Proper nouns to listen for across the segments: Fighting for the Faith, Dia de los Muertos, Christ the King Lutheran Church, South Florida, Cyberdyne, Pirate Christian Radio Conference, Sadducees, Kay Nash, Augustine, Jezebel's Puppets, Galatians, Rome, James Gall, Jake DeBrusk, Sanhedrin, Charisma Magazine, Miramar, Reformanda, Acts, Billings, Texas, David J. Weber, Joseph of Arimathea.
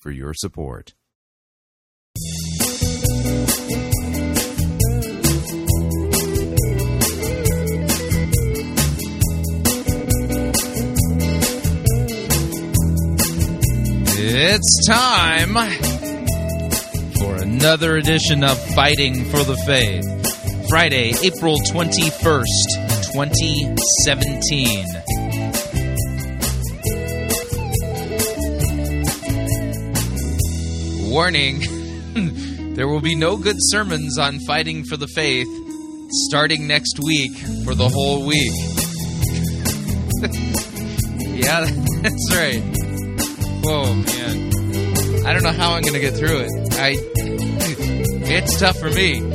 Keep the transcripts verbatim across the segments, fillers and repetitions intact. for your support. It's time for another edition of Fighting for the Faith. Friday, April twenty-first, twenty seventeen. Warning, there will be no good sermons on Fighting for the Faith starting next week for the whole week. Yeah, that's right. Whoa, man. I don't know how I'm going to get through it. I. It's tough for me.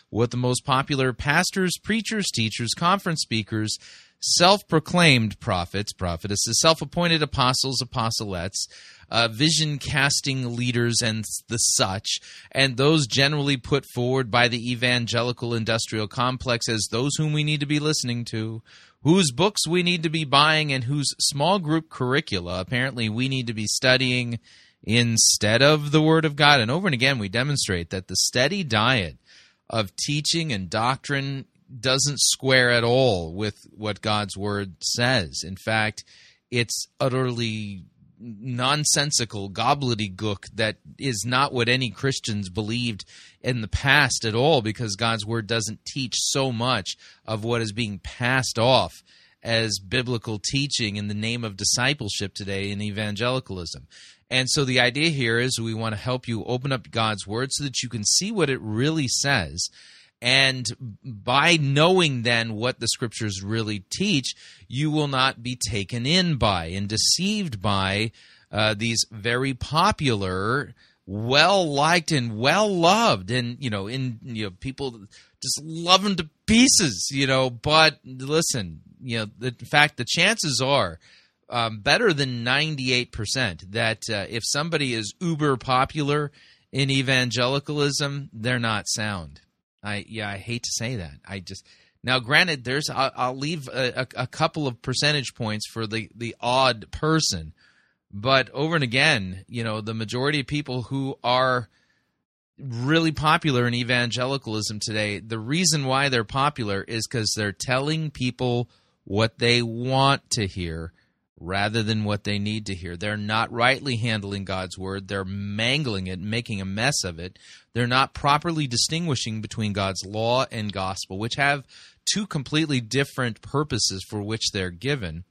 what the most popular pastors, preachers, teachers, conference speakers, self-proclaimed prophets, prophetesses, self-appointed apostles, apostolettes, uh, vision-casting leaders, and the such, and those generally put forward by the evangelical industrial complex as those whom we need to be listening to, whose books we need to be buying, and whose small group curricula apparently we need to be studying instead of the Word of God. And over and again, we demonstrate that the steady diet of teaching and doctrine doesn't square at all with what God's Word says. In fact, it's utterly nonsensical gobbledygook that is not what any Christians believed in the past at all, because God's Word doesn't teach so much of what is being passed off as biblical teaching in the name of discipleship today in evangelicalism. And so the idea here is we want to help you open up God's Word so that you can see what it really says. And by knowing then what the Scriptures really teach, you will not be taken in by and deceived by uh, these very popular, well-liked and well-loved, and, you know, in you know, people just love them to pieces, you know. But listen, you know, the, in fact, the chances are Um, better than ninety-eight percent that uh, if somebody is uber popular in evangelicalism, they're not sound. I yeah, I hate to say that. I just now, granted, there's I'll, I'll leave a, a, a couple of percentage points for the the odd person, but over and again, you know, the majority of people who are really popular in evangelicalism today, the reason why they're popular is because they're telling people what they want to hear rather than what they need to hear. They're not rightly handling God's Word. They're mangling it, making a mess of it. They're not properly distinguishing between God's law and gospel, which have two completely different purposes for which they're given.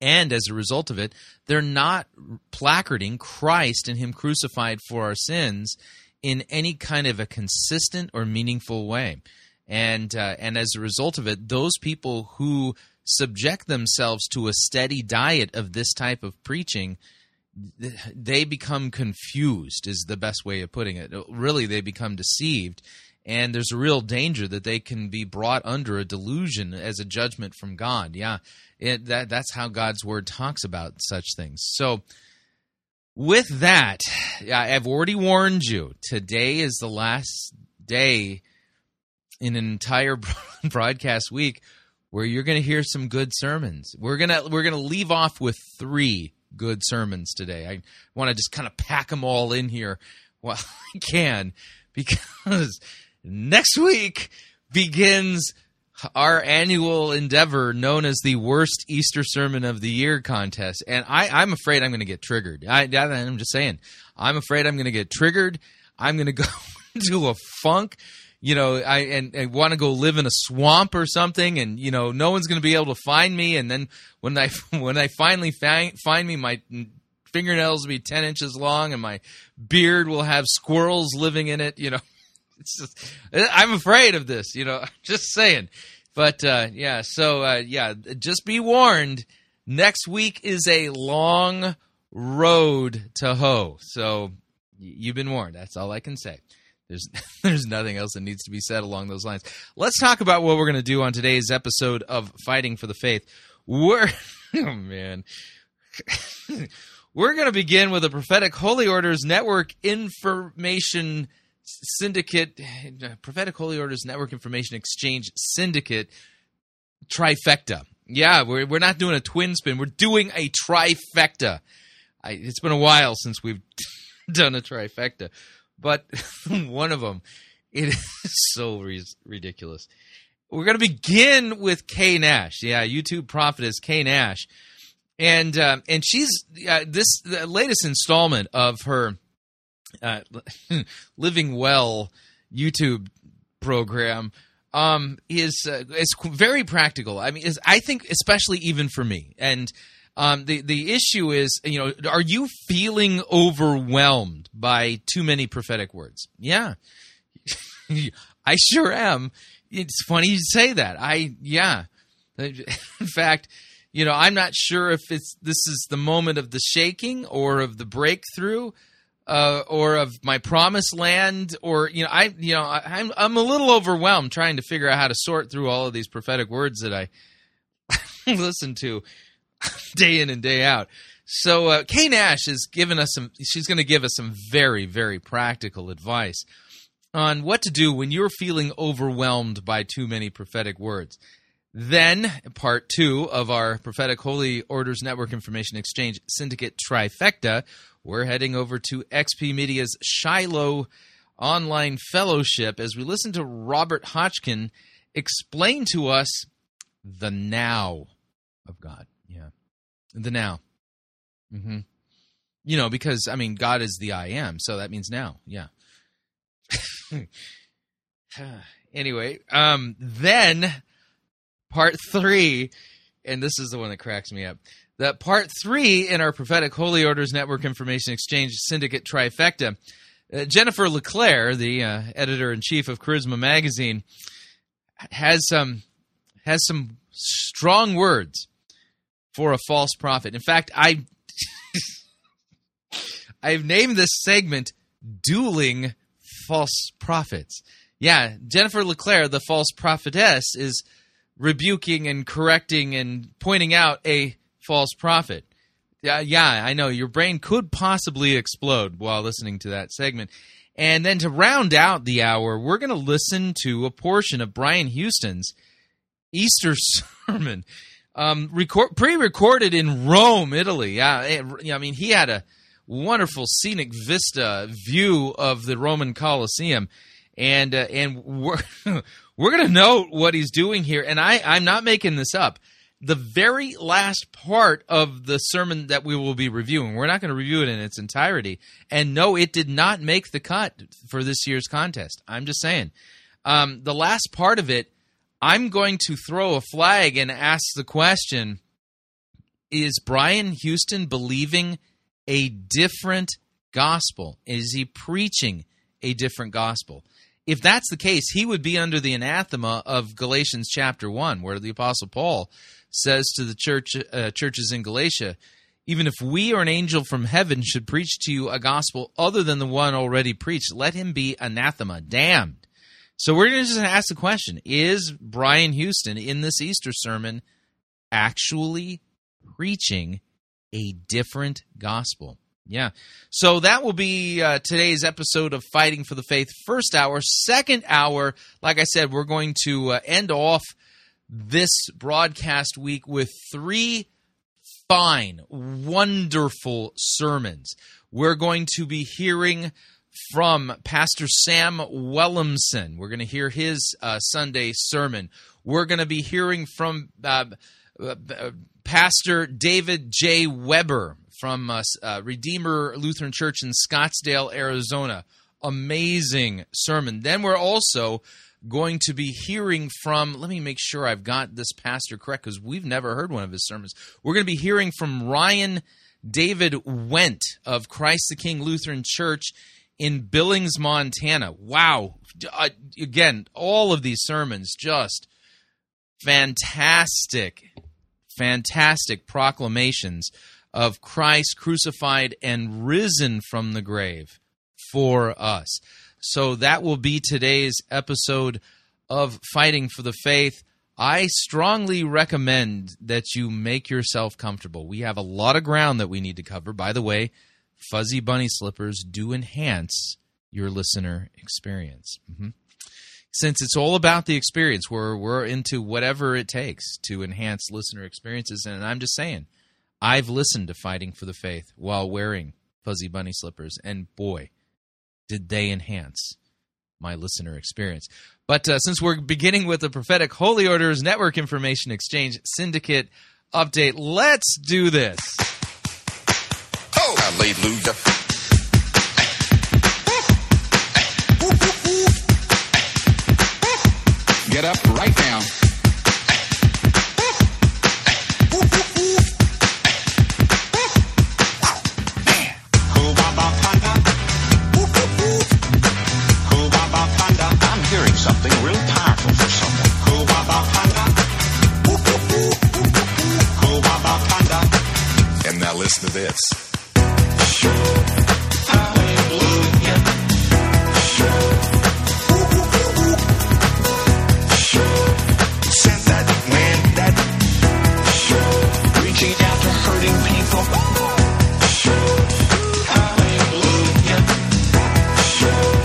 And as a result of it, they're not placarding Christ and Him crucified for our sins in any kind of a consistent or meaningful way. And uh, and as a result of it, those people who subject themselves to a steady diet of this type of preaching, they become confused is the best way of putting it. Really, they become deceived, and there's a real danger that they can be brought under a delusion as a judgment from God. Yeah, it, that, that's how God's Word talks about such things. So with that, I've already warned you, today is the last day in an entire broadcast week where you're going to hear some good sermons. We're going to we're going to leave off with three good sermons today. I want to just kind of pack them all in here while I can, because next week begins our annual endeavor known as the Worst Easter Sermon of the Year contest. And I, I'm afraid I'm going to get triggered. I, I'm just saying. I'm afraid I'm going to get triggered. I'm going to go into a funk, you know, I and, and want to go live in a swamp or something, and, you know, no one's going to be able to find me. And then when I, when I finally find, find me, my fingernails will be ten inches long and my beard will have squirrels living in it, you know. It's just, I'm afraid of this, you know, just saying. But, uh, yeah, so, uh, yeah, just be warned, next week is a long road to hoe. So you've been warned. That's all I can say. There's there's nothing else that needs to be said along those lines. Let's talk about what we're going to do on today's episode of Fighting for the Faith. We're, oh, man. We're going to begin with a Prophetic Holy Orders Network Information Syndicate, Prophetic Holy Orders Network Information Exchange Syndicate trifecta. Yeah, we're we're not doing a twin spin. We're doing a trifecta. I, it's been a while since we've done a trifecta, but one of them, it is so re- ridiculous. We're going to begin with Kay Nash. Yeah, YouTube prophetess Kay Nash, and um, and she's uh, this the latest installment of her Uh, Living Well YouTube program um, is uh, is very practical. I mean, is, I think especially even for me. And um, the the issue is, you know, are you feeling overwhelmed by too many prophetic words? Yeah, I sure am. It's funny you say that. I yeah. In fact, you know, I'm not sure if it's this is the moment of the shaking or of the breakthrough. Uh, or of my promised land, or you know, I you know, I, I'm I'm a little overwhelmed trying to figure out how to sort through all of these prophetic words that I listen to day in and day out. So uh, Kay Nash has given us some. She's going to give us some very very practical advice on what to do when you're feeling overwhelmed by too many prophetic words. Then part two of our Prophetic Holy Orders Network Information Exchange Syndicate trifecta. We're heading over to X P Media's Shiloh Online Fellowship as we listen to Robert Hotchkin explain to us the now of God. Yeah, the now. Mm-hmm. You know, because, I mean, God is the I am, so that means now. Yeah. Anyway, um, then part three, and this is the one that cracks me up. That part three in our Prophetic Holy Orders Network Information Exchange Syndicate trifecta, uh, Jennifer LeClaire, the uh, editor-in-chief of Charisma Magazine, has some um, has some strong words for a false prophet. In fact, I I've named this segment "Dueling False Prophets." Yeah, Jennifer LeClaire, the false prophetess, is rebuking and correcting and pointing out a false prophet. Yeah, yeah, I know. Your brain could possibly explode while listening to that segment. And then to round out the hour, we're going to listen to a portion of Brian Houston's Easter sermon, um, record, pre-recorded in Rome, Italy. Yeah, it, I mean, he had a wonderful scenic vista view of the Roman Colosseum. And, uh, and we're, we're going to note what he's doing here. And I, I'm not making this up. The very last part of the sermon that we will be reviewing, we're not going to review it in its entirety. And no, it did not make the cut for this year's contest. I'm just saying. Um, the last part of it, I'm going to throw a flag and ask the question, is Brian Houston believing a different gospel? Is he preaching a different gospel? If that's the case, he would be under the anathema of Galatians chapter one, where the Apostle Paul says to the church uh, churches in Galatia, even if we or an angel from heaven should preach to you a gospel other than the one already preached, let him be anathema, damned. So we're going to just ask the question, is Brian Houston in this Easter sermon actually preaching a different gospel? Yeah, so that will be uh, today's episode of Fighting for the Faith, first hour. Second hour, like I said, we're going to uh, end off this broadcast week with three fine, wonderful sermons. We're going to be hearing from Pastor Sam Wellumson. We're going to hear his uh, Sunday sermon. We're going to be hearing from uh, uh, Pastor David J. Weber from uh, uh, Redeemer Lutheran Church in Scottsdale, Arizona. Amazing sermon. Then we're also going to be hearing from, let me make sure I've got this pastor correct because we've never heard one of his sermons. We're going to be hearing from Ryan David Wendt of Christ the King Lutheran Church in Billings, Montana. Wow. Uh, again, all of these sermons, just fantastic, fantastic proclamations of Christ crucified and risen from the grave for us. So that will be today's episode of Fighting for the Faith. I strongly recommend that you make yourself comfortable. We have a lot of ground that we need to cover. By the way, fuzzy bunny slippers do enhance your listener experience. Mm-hmm. Since it's all about the experience, we're, we're into whatever it takes to enhance listener experiences. And I'm just saying, I've listened to Fighting for the Faith while wearing fuzzy bunny slippers, and boy, did they enhance my listener experience. But uh, since we're beginning with the Prophetic Holy Orders Network Information Exchange Syndicate update, let's do this. Oh, hallelujah. Get up right now. Something real powerful for someone. Go Baba Panda. Go Baba Panda. And now listen to this. Sure, hallelujah. Sure, sure. Send that, win that. Sure, reaching out to hurting people. Sure, hallelujah. Sure.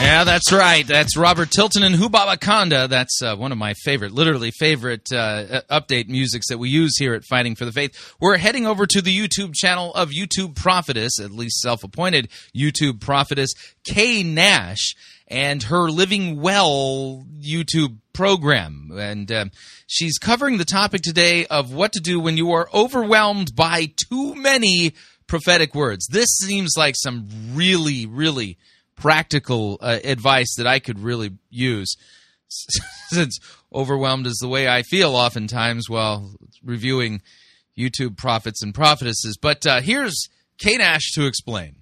Yeah, that's right. That's Robert Tilton and Hubabaconda. That's uh, one of my favorite, literally favorite uh, update musics that we use here at Fighting for the Faith. We're heading over to the YouTube channel of YouTube prophetess, at least self-appointed YouTube prophetess, Kay Nash, and her Living Well YouTube program. And uh, she's covering the topic today of what to do when you are overwhelmed by too many prophetic words. This seems like some really, really practical uh, advice that I could really use, since overwhelmed is the way I feel oftentimes while reviewing YouTube prophets and prophetesses. But uh, here's Kay Nash to explain.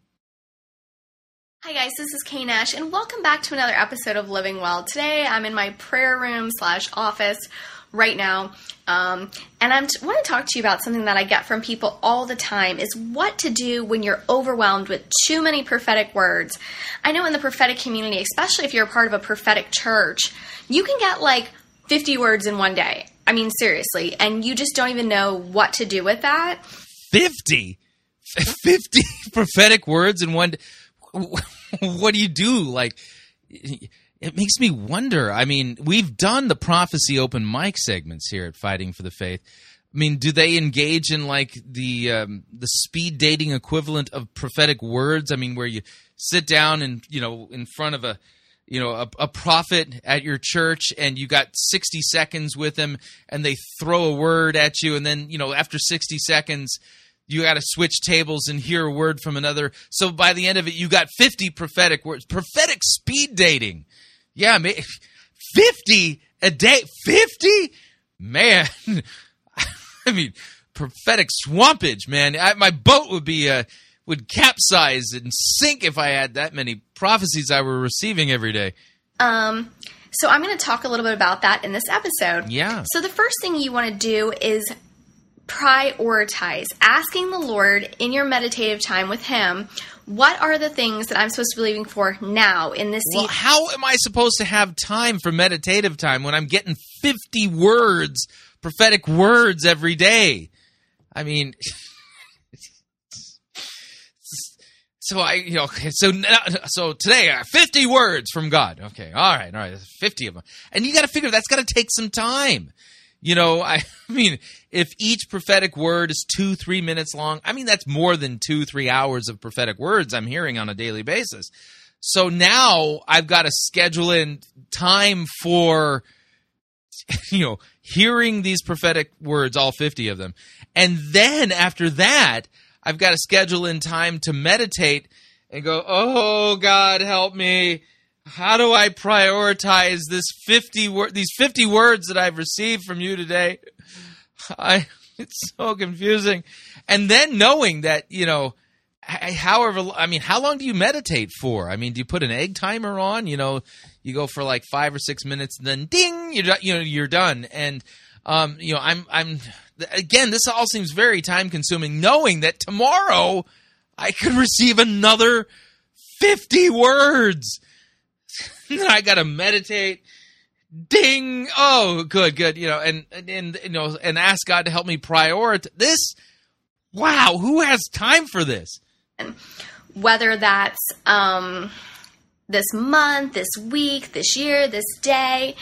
Hi guys, this is Kay Nash, and welcome back to another episode of Living Well. Today I'm in my prayer room slash office right now, um, and I t- want to talk to you about something that I get from people all the time, is what to do when you're overwhelmed with too many prophetic words. I know in the prophetic community, especially if you're a part of a prophetic church, you can get like fifty words in one day. I mean, seriously, and you just don't even know what to do with that. fifty? fifty prophetic words in one day? What do you do? Like... It makes me wonder. I mean, we've done the prophecy open mic segments here at Fighting for the Faith. I mean, do they engage in like the um, the speed dating equivalent of prophetic words? I mean, where you sit down and, you know, in front of a, you know, a, a prophet at your church, and you got sixty seconds with them, and they throw a word at you, and then, you know, after sixty seconds, you got to switch tables and hear a word from another. So by the end of it, you got fifty prophetic words. Prophetic speed dating. Yeah, fifty a day, fifty? Man, I mean, prophetic swampage, man. I, my boat would be uh, would capsize and sink if I had that many prophecies I were receiving every day. Um, so I'm going to talk a little bit about that in this episode. Yeah. So the first thing you want to do is prioritize, asking the Lord in your meditative time with Him, what are the things that I'm supposed to be believing for now in this season? Well, how am I supposed to have time for meditative time when I'm getting fifty words, prophetic words every day? I mean, so I, you know, so now, so today are fifty words from God. Okay, all right, all right, fifty of them, and you got to figure that's got to take some time. You know, I mean, if each prophetic word is two, three minutes long, I mean, that's more than two, three hours of prophetic words I'm hearing on a daily basis. So now I've got to schedule in time for, you know, hearing these prophetic words, all fifty of them. And then after that, I've got to schedule in time to meditate and go, oh, God, help me. How do I prioritize this fifty wor- these fifty words that I've received from you today? I, it's so confusing. And then knowing that, you know, I, however, I mean, how long do you meditate for? I mean, do you put an egg timer on? You know, you go for like five or six minutes, and then ding, you're you know you're done. And um, you know, I'm I'm again, this all seems very time consuming. Knowing that tomorrow I could receive another fifty words. Then I gotta meditate. Ding! Oh, good, good. You know, and, and and you know, and ask God to help me prioritize this. Wow, who has time for this? Whether that's um, this month, this week, this year, this day,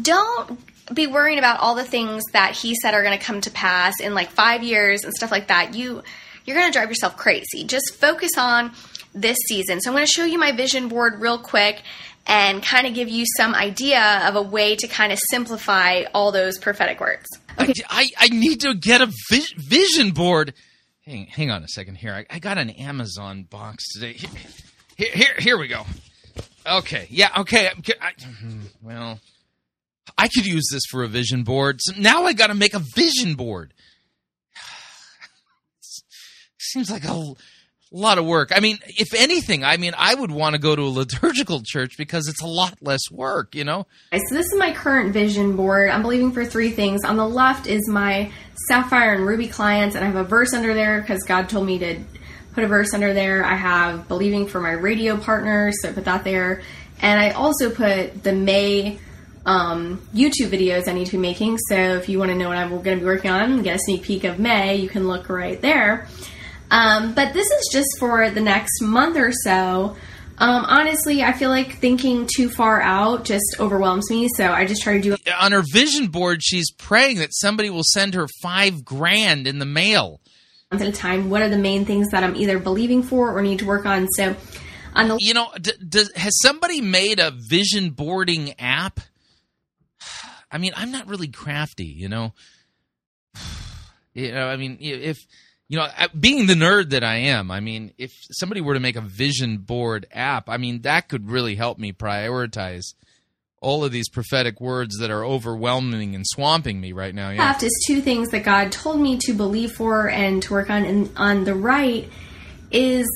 don't be worrying about all the things that He said are going to come to pass in like five years and stuff like that. You you're going to drive yourself crazy. Just focus on this season. So I'm going to show you my vision board real quick and kind of give you some idea of a way to kind of simplify all those prophetic words. Okay. I, I need to get a vis- vision board. Hang, hang on a second here. I, I got an Amazon box today. Here, here, here, here we go. Okay. Yeah. Okay. I, well, I could use this for a vision board. So now I got to make a vision board. Seems like a... A lot of work. I mean, if anything, I mean, I would want to go to a liturgical church because it's a lot less work, you know? So this is my current vision board. I'm believing for three things. On the left is my Sapphire and Ruby clients, and I have a verse under there because God told me to put a verse under there. I have believing for my radio partners, so I put that there. And I also put the May um, YouTube videos I need to be making. So if you want to know what I'm going to be working on, get a sneak peek of May, you can look right there. Um, but this is just for the next month or so. Um, honestly, I feel like thinking too far out just overwhelms me, so I just try to do it. On her vision board, she's praying that somebody will send her five grand in the mail. At a time, what are the main things that I'm either believing for or need to work on? So, on the you know, d- does, has somebody made a vision boarding app? I mean, I'm not really crafty, you know. You know, I mean, if... You know, being the nerd that I am, I mean, if somebody were to make a vision board app, I mean, that could really help me prioritize all of these prophetic words that are overwhelming and swamping me right now. Yeah. Left is two things that God told me to believe for and to work on. And on the right is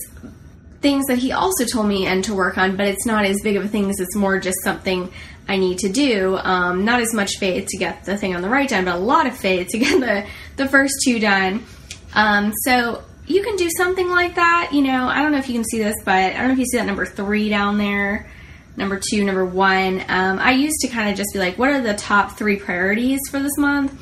things that He also told me and to work on, but it's not as big of a thing as it's more just something I need to do. Um, not as much faith to get the thing on the right done, but a lot of faith to get the, the first two done. Um, so you can do something like that. You know, I don't know if you can see this, but I don't know if you see that number three down there, number two, number one. Um, I used to kind of just be like, what are the top three priorities for this month?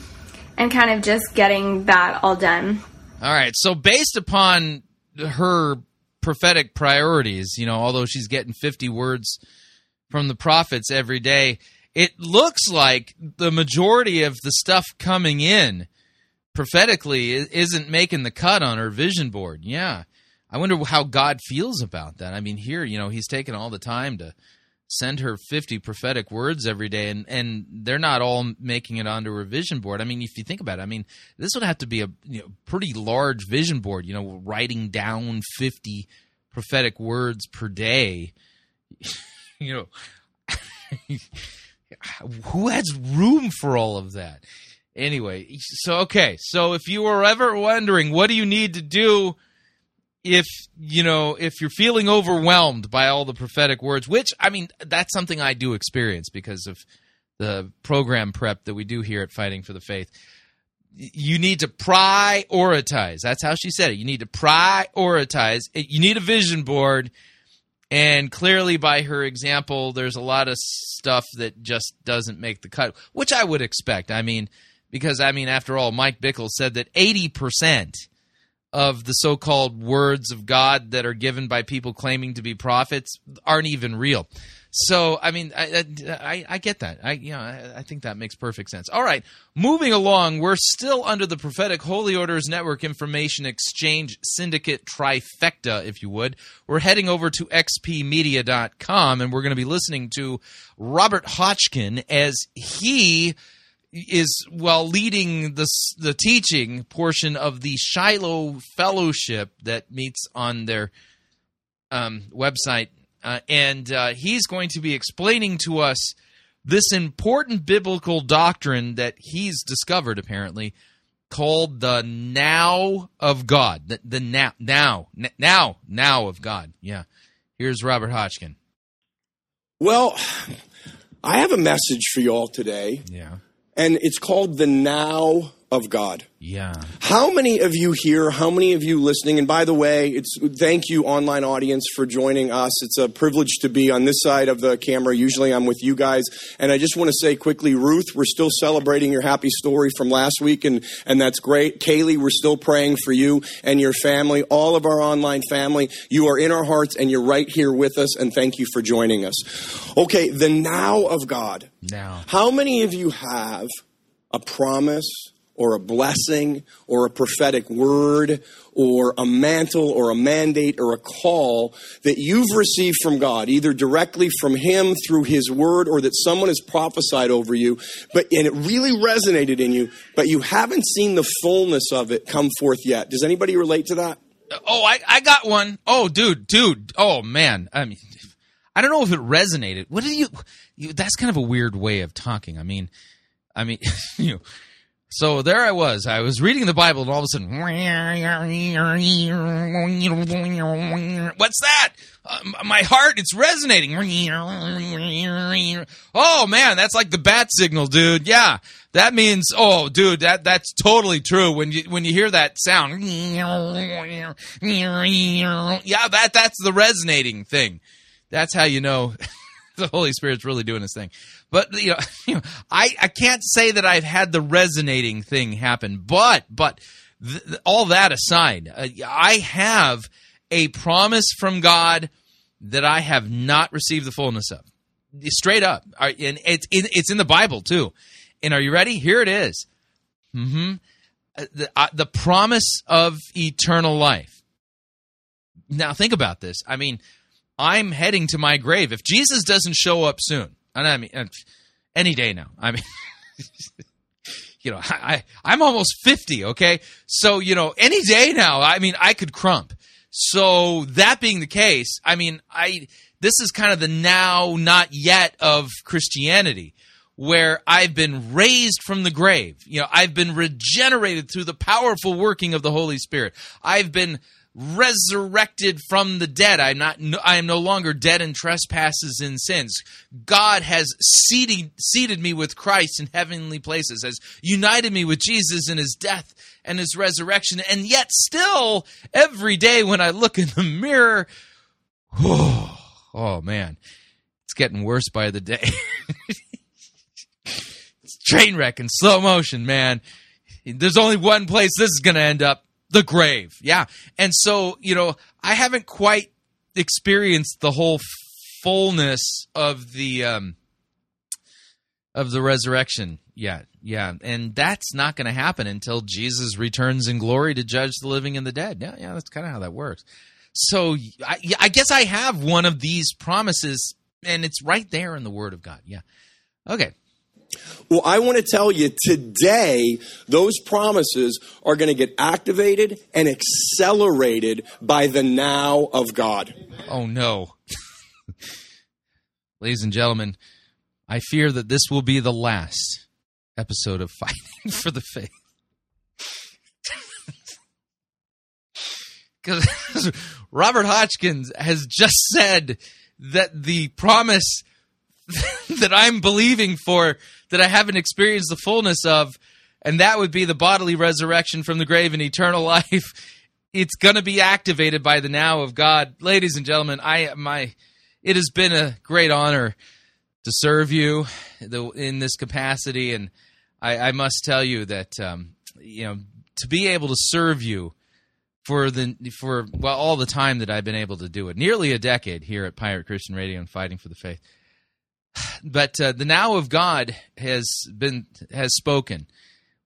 And kind of just getting that all done. All right. So based upon her prophetic priorities, you know, although she's getting fifty words from the prophets every day, it looks like the majority of the stuff coming in prophetically isn't making the cut on her vision board. Yeah. I wonder how God feels about that. I mean, here, you know, He's taking all the time to send her fifty prophetic words every day, and, and they're not all making it onto her vision board. I mean, if you think about it, I mean, this would have to be a you know, pretty large vision board, you know, writing down fifty prophetic words per day. You know, who has room for all of that? Anyway, so, okay, so if you were ever wondering what do you need to do if, you know, if you're feeling overwhelmed by all the prophetic words, which, I mean, that's something I do experience because of the program prep that we do here at Fighting for the Faith. You need to prioritize. That's how she said it. You need to prioritize. You need a vision board. And clearly, by her example, there's a lot of stuff that just doesn't make the cut, which I would expect. I mean... Because, I mean, after all, Mike Bickle said that eighty percent of the so-called words of God that are given by people claiming to be prophets aren't even real. So, I mean, I, I, I get that. I, you know, I, I think that makes perfect sense. All right, moving along, we're still under the Prophetic Holy Orders Network Information Exchange Syndicate trifecta, if you would. We're heading over to x p media dot com, and we're going to be listening to Robert Hotchkin as he is, well, leading the, the teaching portion of the Shiloh Fellowship that meets on their um, website. Uh, and uh, he's going to be explaining to us this important biblical doctrine that he's discovered, apparently, called the now of God. The, the now, now, now, now of God. Yeah. Here's Robert Hotchkin. Well, I have a message for you all today. Yeah. And it's called the now of God. Yeah. How many of you here, how many of you listening, and by the way, it's thank you, online audience, for joining us. It's a privilege to be on this side of the camera. Usually I'm with you guys. And I just want to say quickly, Ruth, we're still celebrating your happy story from last week, and, and that's great. Kaylee, we're still praying for you and your family, all of our online family. You are in our hearts, and you're right here with us, and thank you for joining us. Okay, the now of God. Now. How many of you have a promise or a blessing, or a prophetic word, or a mantle, or a mandate, or a call that you've received from God, either directly from Him through His word, or that someone has prophesied over you, but and it really resonated in you, but you haven't seen the fullness of it come forth yet? Does anybody relate to that? Oh, I, I got one. Oh, dude, dude. Oh, man. I mean, I don't know if it resonated. What did you, you that's kind of a weird way of talking. I mean, I mean, you know. So there I was. I was reading the Bible, and all of a sudden, what's that? Uh, my heart, it's resonating. Oh, man, that's like the bat signal, dude. Yeah, that means, oh, dude, that, that's totally true. When you when you hear that sound, yeah, that that's the resonating thing. That's how you know the Holy Spirit's really doing his thing. But, you know, you know I, I can't say that I've had the resonating thing happen. But but th- th- all that aside, uh, I have a promise from God that I have not received the fullness of. Straight up. All right, and it's, it, it's in the Bible, too. And are you ready? Here it is. Mm-hmm. Uh, the, uh, the promise of eternal life. Now, think about this. I mean, I'm heading to my grave. If Jesus doesn't show up soon, and I mean, any day now. I mean, you know, I, I'm almost fifty, okay? So, you know, any day now, I mean, I could crump. So that being the case, I mean, I this is kind of the now, not yet of Christianity, where I've been raised from the grave. You know, I've been regenerated through the powerful working of the Holy Spirit. I've been resurrected from the dead. I'm not. I am no longer dead in trespasses and sins. God has seated, seated me with Christ in heavenly places, has united me with Jesus in his death and his resurrection. And yet still, every day when I look in the mirror, oh, oh man, it's getting worse by the day. It's train wreck in slow motion, man. There's only one place this is going to end up. The grave, yeah. And so, you know, I haven't quite experienced the whole fullness of the um, of the resurrection yet. Yeah, and that's not going to happen until Jesus returns in glory to judge the living and the dead. Yeah, yeah, that's kind of how that works. So I, I guess I have one of these promises, and it's right there in the Word of God. Yeah, okay. Well, I want to tell you today, those promises are going to get activated and accelerated by the now of God. Oh, no. Ladies and gentlemen, I fear that this will be the last episode of Fighting for the Faith. Because Robert Hotchkin has just said that the promise that I'm believing for, that I haven't experienced the fullness of, and that would be the bodily resurrection from the grave and eternal life. It's going to be activated by the now of God. Ladies and gentlemen, I my it has been a great honor to serve you in this capacity, and I, I must tell you that um, you know to be able to serve you for the for well all the time that I've been able to do it, nearly a decade here at Pirate Christian Radio and Fighting for the Faith. But uh, the now of God has been has spoken,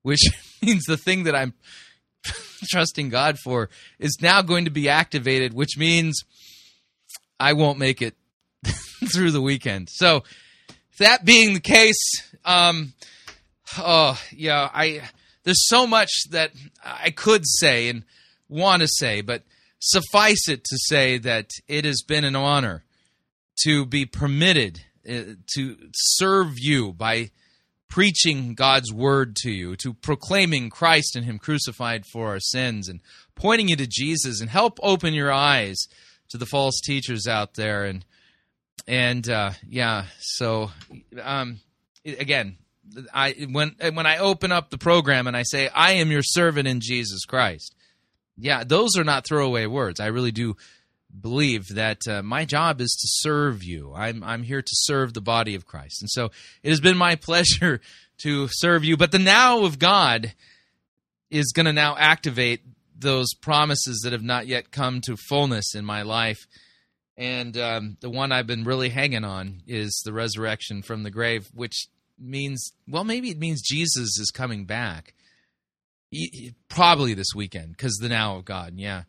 which means the thing that I'm trusting God for is now going to be activated, which means I won't make it through the weekend. So that being the case, um, oh yeah, I there's so much that I could say and want to say, but suffice it to say that it has been an honor to be permitted to serve you by preaching God's word to you, to proclaiming Christ and Him crucified for our sins, and pointing you to Jesus, and help open your eyes to the false teachers out there. And and uh, yeah, so um, again, I when when I open up the program and I say, "I am your servant in Jesus Christ," yeah, those are not throwaway words. I really do believe that uh, my job is to serve you. I'm I'm here to serve the body of Christ. And so it has been my pleasure to serve you. But the now of God is going to now activate those promises that have not yet come to fullness in my life. And um, the one I've been really hanging on is the resurrection from the grave, which means, well, maybe it means Jesus is coming back. Probably this weekend, because the now of God, yeah.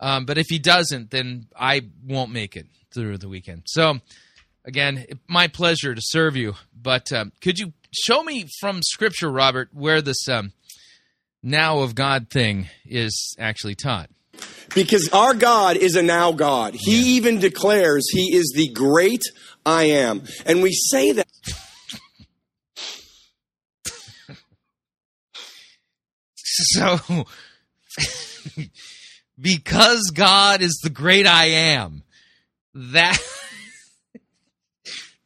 Um, but if he doesn't, then I won't make it through the weekend. So, again, my pleasure to serve you. But um, could you show me from Scripture, Robert, where this um, now of God thing is actually taught? Because our God is a now God. He yeah. even declares he is the great I am. And we say that. So... Because God is the great I am, that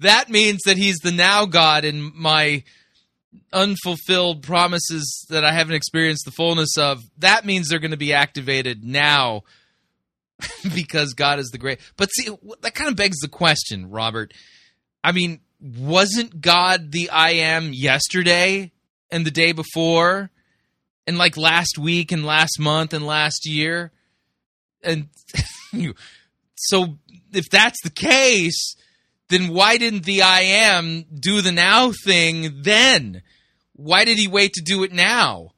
that means that he's the now God, and my unfulfilled promises that I haven't experienced the fullness of, that means they're going to be activated now because God is the great. But see, that kind of begs the question, Robert. I mean, wasn't God the I am yesterday and the day before and like last week and last month and last year? And so if that's the case, then why didn't the I am do the now thing then? Why did he wait to do it now?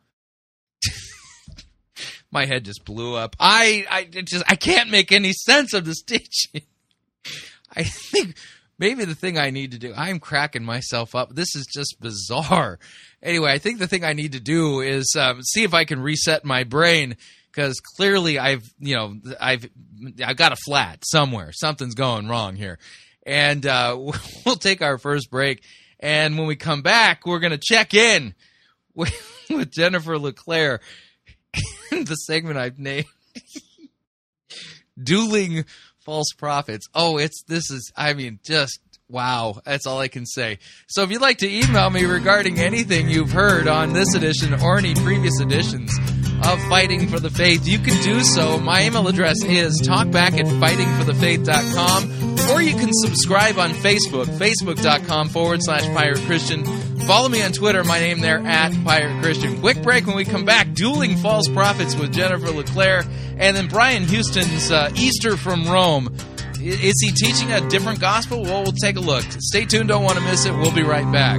My head just blew up. I, I just I can't make any sense of this teaching. I think maybe the thing I need to do, I'm cracking myself up. This is just bizarre. Anyway, I think the thing I need to do is um, see if I can reset my brain. Because clearly, I've you know, I've I've got a flat somewhere. Something's going wrong here, and uh, we'll take our first break. And when we come back, we're going to check in with, with Jennifer LeClaire in the segment I've named "Dueling False Prophets." Oh, it's this is I mean just. Wow, that's all I can say. So if you'd like to email me regarding anything you've heard on this edition or any previous editions of Fighting for the Faith, you can do so. My email address is talkback at fighting for the faith dot com, or you can subscribe on Facebook, facebook.com forward slash Pirate Christian. Follow me on Twitter, my name there, at Pirate Christian. Quick break. When we come back, Dueling False Prophets with Jennifer LeClaire, and then Brian Houston's uh, Easter from Rome. Is he teaching a different gospel? Well, we'll take a look. Stay tuned. Don't want to miss it. We'll be right back.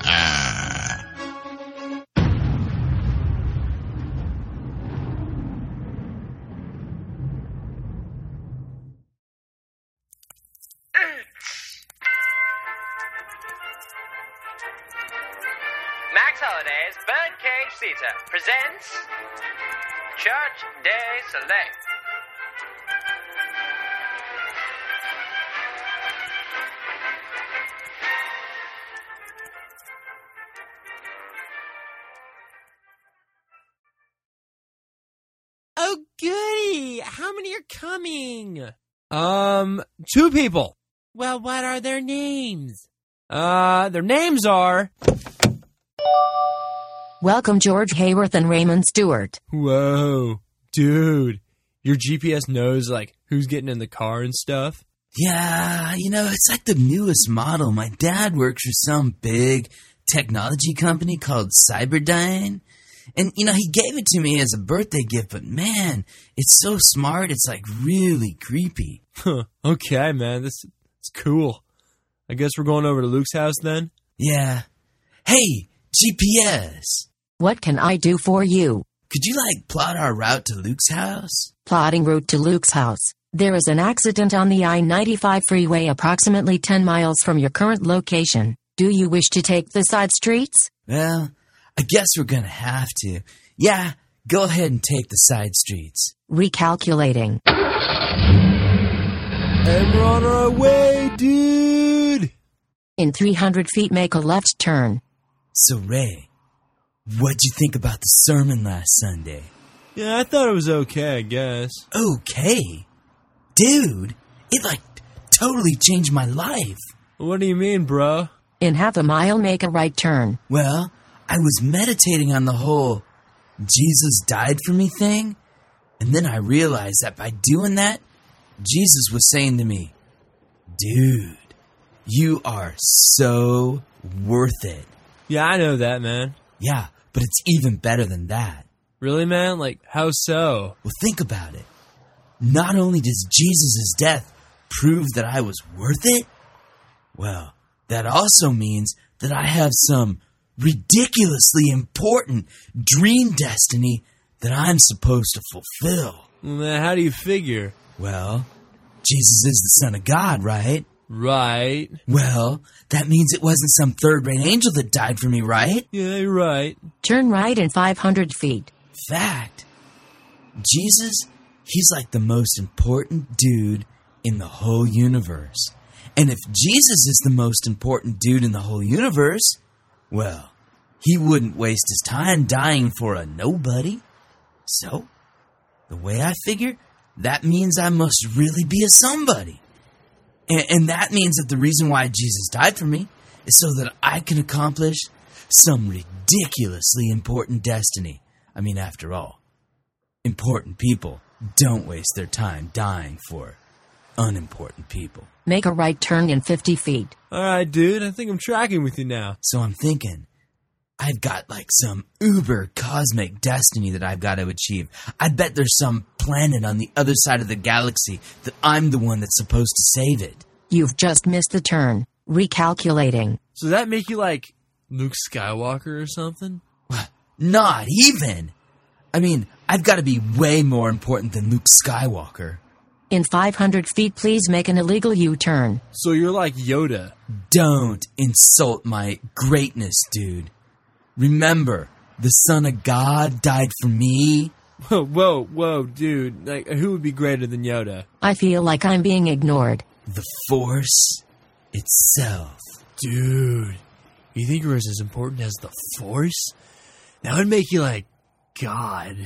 ha. Holidays Birdcage Theater presents Church Day Select. Oh, goody! How many are coming? Um, two people. Well, what are their names? Uh, their names are... Welcome George Hayworth and Raymond Stewart. Whoa, dude. your G P S knows like who's getting in the car and stuff? Yeah, you know, it's like the newest model. My dad works for some big technology company called Cyberdyne. And, you know, he gave it to me as a birthday gift, but, man, it's so smart. It's, like, really creepy. Huh. Okay, man. This is cool. I guess we're going over to Luke's house then? Yeah. Hey, G P S. What can I do for you? Could you, like, plot our route to Luke's house? Plotting route to Luke's house. There is an accident on the I ninety-five freeway approximately ten miles from your current location. Do you wish to take the side streets? Well, I guess we're going to have to. Yeah, go ahead and take the side streets. Recalculating. And we're on our way, dude! In three hundred feet, make a left turn. So, Ray, what'd you think about the sermon last Sunday? Yeah, I thought it was okay, I guess. Okay? Dude, it, like, totally changed my life. What do you mean, bro? In half a mile, make a right turn. Well, I was meditating on the whole Jesus died for me thing, and then I realized that by doing that, Jesus was saying to me, dude, you are so worth it. Yeah, I know that, man. Yeah, but it's even better than that. Really, man? Like, how so? Well, think about it. Not only does Jesus' death prove that I was worth it, well, that also means that I have some ridiculously important dream destiny that I'm supposed to fulfill. How do you figure? Well, Jesus is the Son of God, right? Right. Well, that means it wasn't some third-rate angel that died for me, right? Yeah, you're right. Turn right in five hundred feet. Fact. Jesus, he's like the most important dude in the whole universe. And if Jesus is the most important dude in the whole universe, well, he wouldn't waste his time dying for a nobody. So, the way I figure, that means I must really be a somebody. And, and that means that the reason why Jesus died for me is so that I can accomplish some ridiculously important destiny. I mean, after all, important people don't waste their time dying for unimportant people. Make a right turn in fifty feet. All right, dude, I think I'm tracking with you now. So I'm thinking, I've got like some uber cosmic destiny that I've got to achieve. I bet there's some planet on the other side of the galaxy that I'm the one that's supposed to save it. You've just missed the turn. Recalculating. So that make you like Luke Skywalker or something? Not even. I mean, I've got to be way more important than Luke Skywalker. In five hundred feet, please make an illegal U-turn. So you're like Yoda. Don't insult my greatness, dude. Remember, the Son of God died for me. Whoa, whoa, whoa, dude. Like, who would be greater than Yoda? I feel like I'm being ignored. The Force itself. Dude, you think you're as important as the Force? That would make you like God.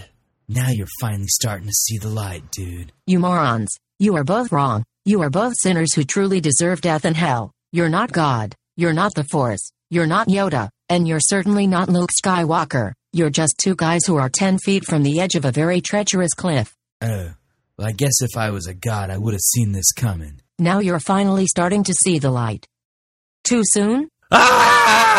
Now you're finally starting to see the light, dude. You morons. You are both wrong. You are both sinners who truly deserve death and hell. You're not God. You're not the Force. You're not Yoda. And you're certainly not Luke Skywalker. You're just two guys who are ten feet from the edge of a very treacherous cliff. Oh, well, I guess if I was a god, I would have seen this coming. Now you're finally starting to see the light. Too soon? Ah!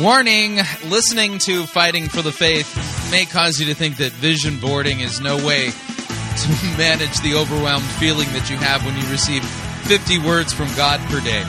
Warning, listening to Fighting for the Faith may cause you to think that vision boarding is no way to manage the overwhelmed feeling that you have when you receive fifty words from God per day.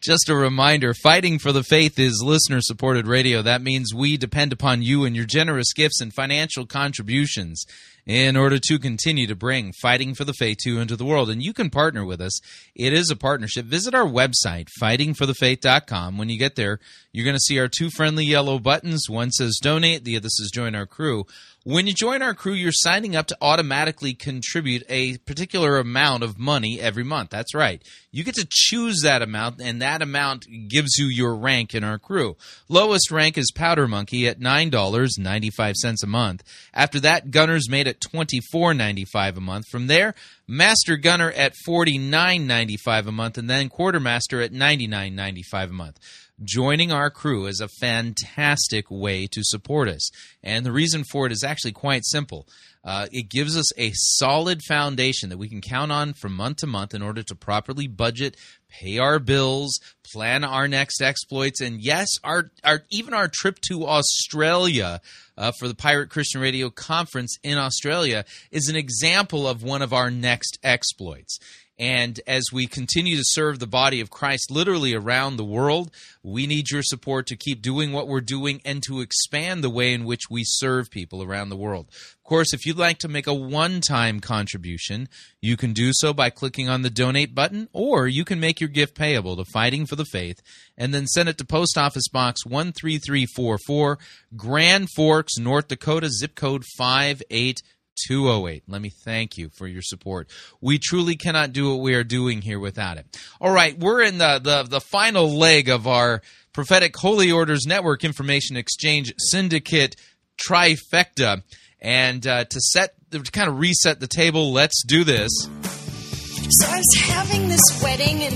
Just a reminder, Fighting for the Faith is listener-supported radio. That means we depend upon you and your generous gifts and financial contributions in order to continue to bring Fighting for the Faith to into the world. And you can partner with us. It is a partnership. Visit our website, fighting for the faith dot com. When you get there, you're going to see our two friendly yellow buttons. One says donate, the other says join our crew. When you join our crew, you're signing up to automatically contribute a particular amount of money every month. That's right. You get to choose that amount, and that amount gives you your rank in our crew. Lowest rank is Powder Monkey at nine dollars and ninety-five cents a month. After that, Gunner's Mate at twenty-four dollars and ninety-five cents a month. From there, Master Gunner at forty-nine dollars and ninety-five cents a month, and then Quartermaster at ninety-nine dollars and ninety-five cents a month. Joining our crew is a fantastic way to support us, and the reason for it is actually quite simple. Uh, it gives us a solid foundation that we can count on from month to month in order to properly budget, pay our bills, plan our next exploits, and yes, our, our even our trip to Australia uh, for the Pirate Christian Radio Conference in Australia is an example of one of our next exploits. And as we continue to serve the body of Christ literally around the world, we need your support to keep doing what we're doing and to expand the way in which we serve people around the world. Of course, if you'd like to make a one-time contribution, you can do so by clicking on the donate button, or you can make your gift payable to Fighting for the Faith and then send it to Post Office Box one three three four four, Grand Forks, North Dakota, zip code five eight two oh eight. Let me thank you for your support. We truly cannot do what we are doing here without it. All right, we're in the, the, the final leg of our Prophetic Holy Orders Network Information Exchange Syndicate trifecta. And uh, to set to kind of reset the table, let's do this. So I was having this wedding, and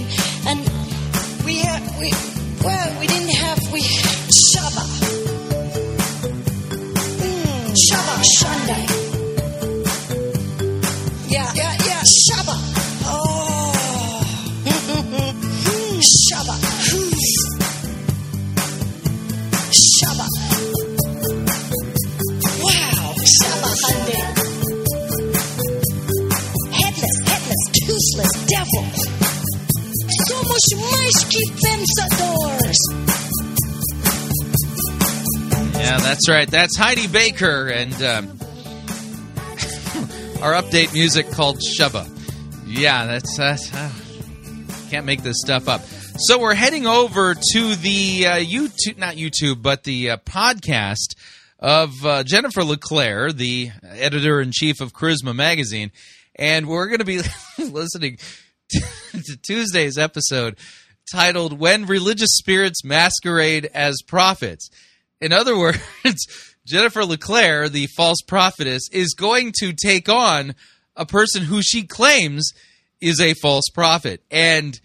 and we had, we well, we didn't have, we had Shabbat. Mm, Shabbat Sunday. Yeah, yeah, yeah, Shabba. Oh, Shabba. Shabba. Wow, Shabba Sunday. Headless, headless, toothless devil. So much mice keep pensadors. Yeah, that's right. That's Heidi Baker, and um, our update music called Shubba. Yeah, that's... that's uh, can't make this stuff up. So we're heading over to the uh, YouTube... Not YouTube, but the uh, podcast of uh, Jennifer LeClaire, the editor-in-chief of Charisma Magazine. And we're going to be listening to Tuesday's episode titled When Religious Spirits Masquerade as Prophets. In other words... Jennifer LeClaire, the false prophetess, is going to take on a person who she claims is a false prophet. And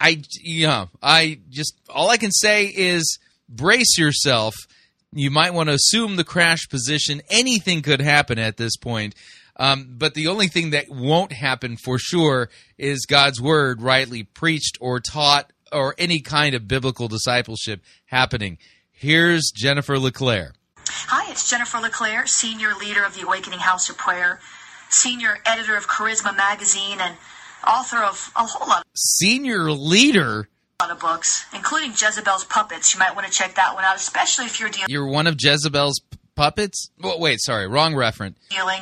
I, you know, I just, all I can say is brace yourself. You might want to assume the crash position. Anything could happen at this point. Um, but the only thing that won't happen for sure is God's word rightly preached or taught, or any kind of biblical discipleship happening. Here's Jennifer LeClaire. Hi, it's Jennifer LeClaire, senior leader of the Awakening House of Prayer, senior editor of Charisma Magazine, and author of a whole lot of senior leader a lot of books, including Jezebel's Puppets. You might want to check that one out, especially if you're dealing. You're one of Jezebel's p- puppets? Oh, wait, sorry, wrong reference. Dealing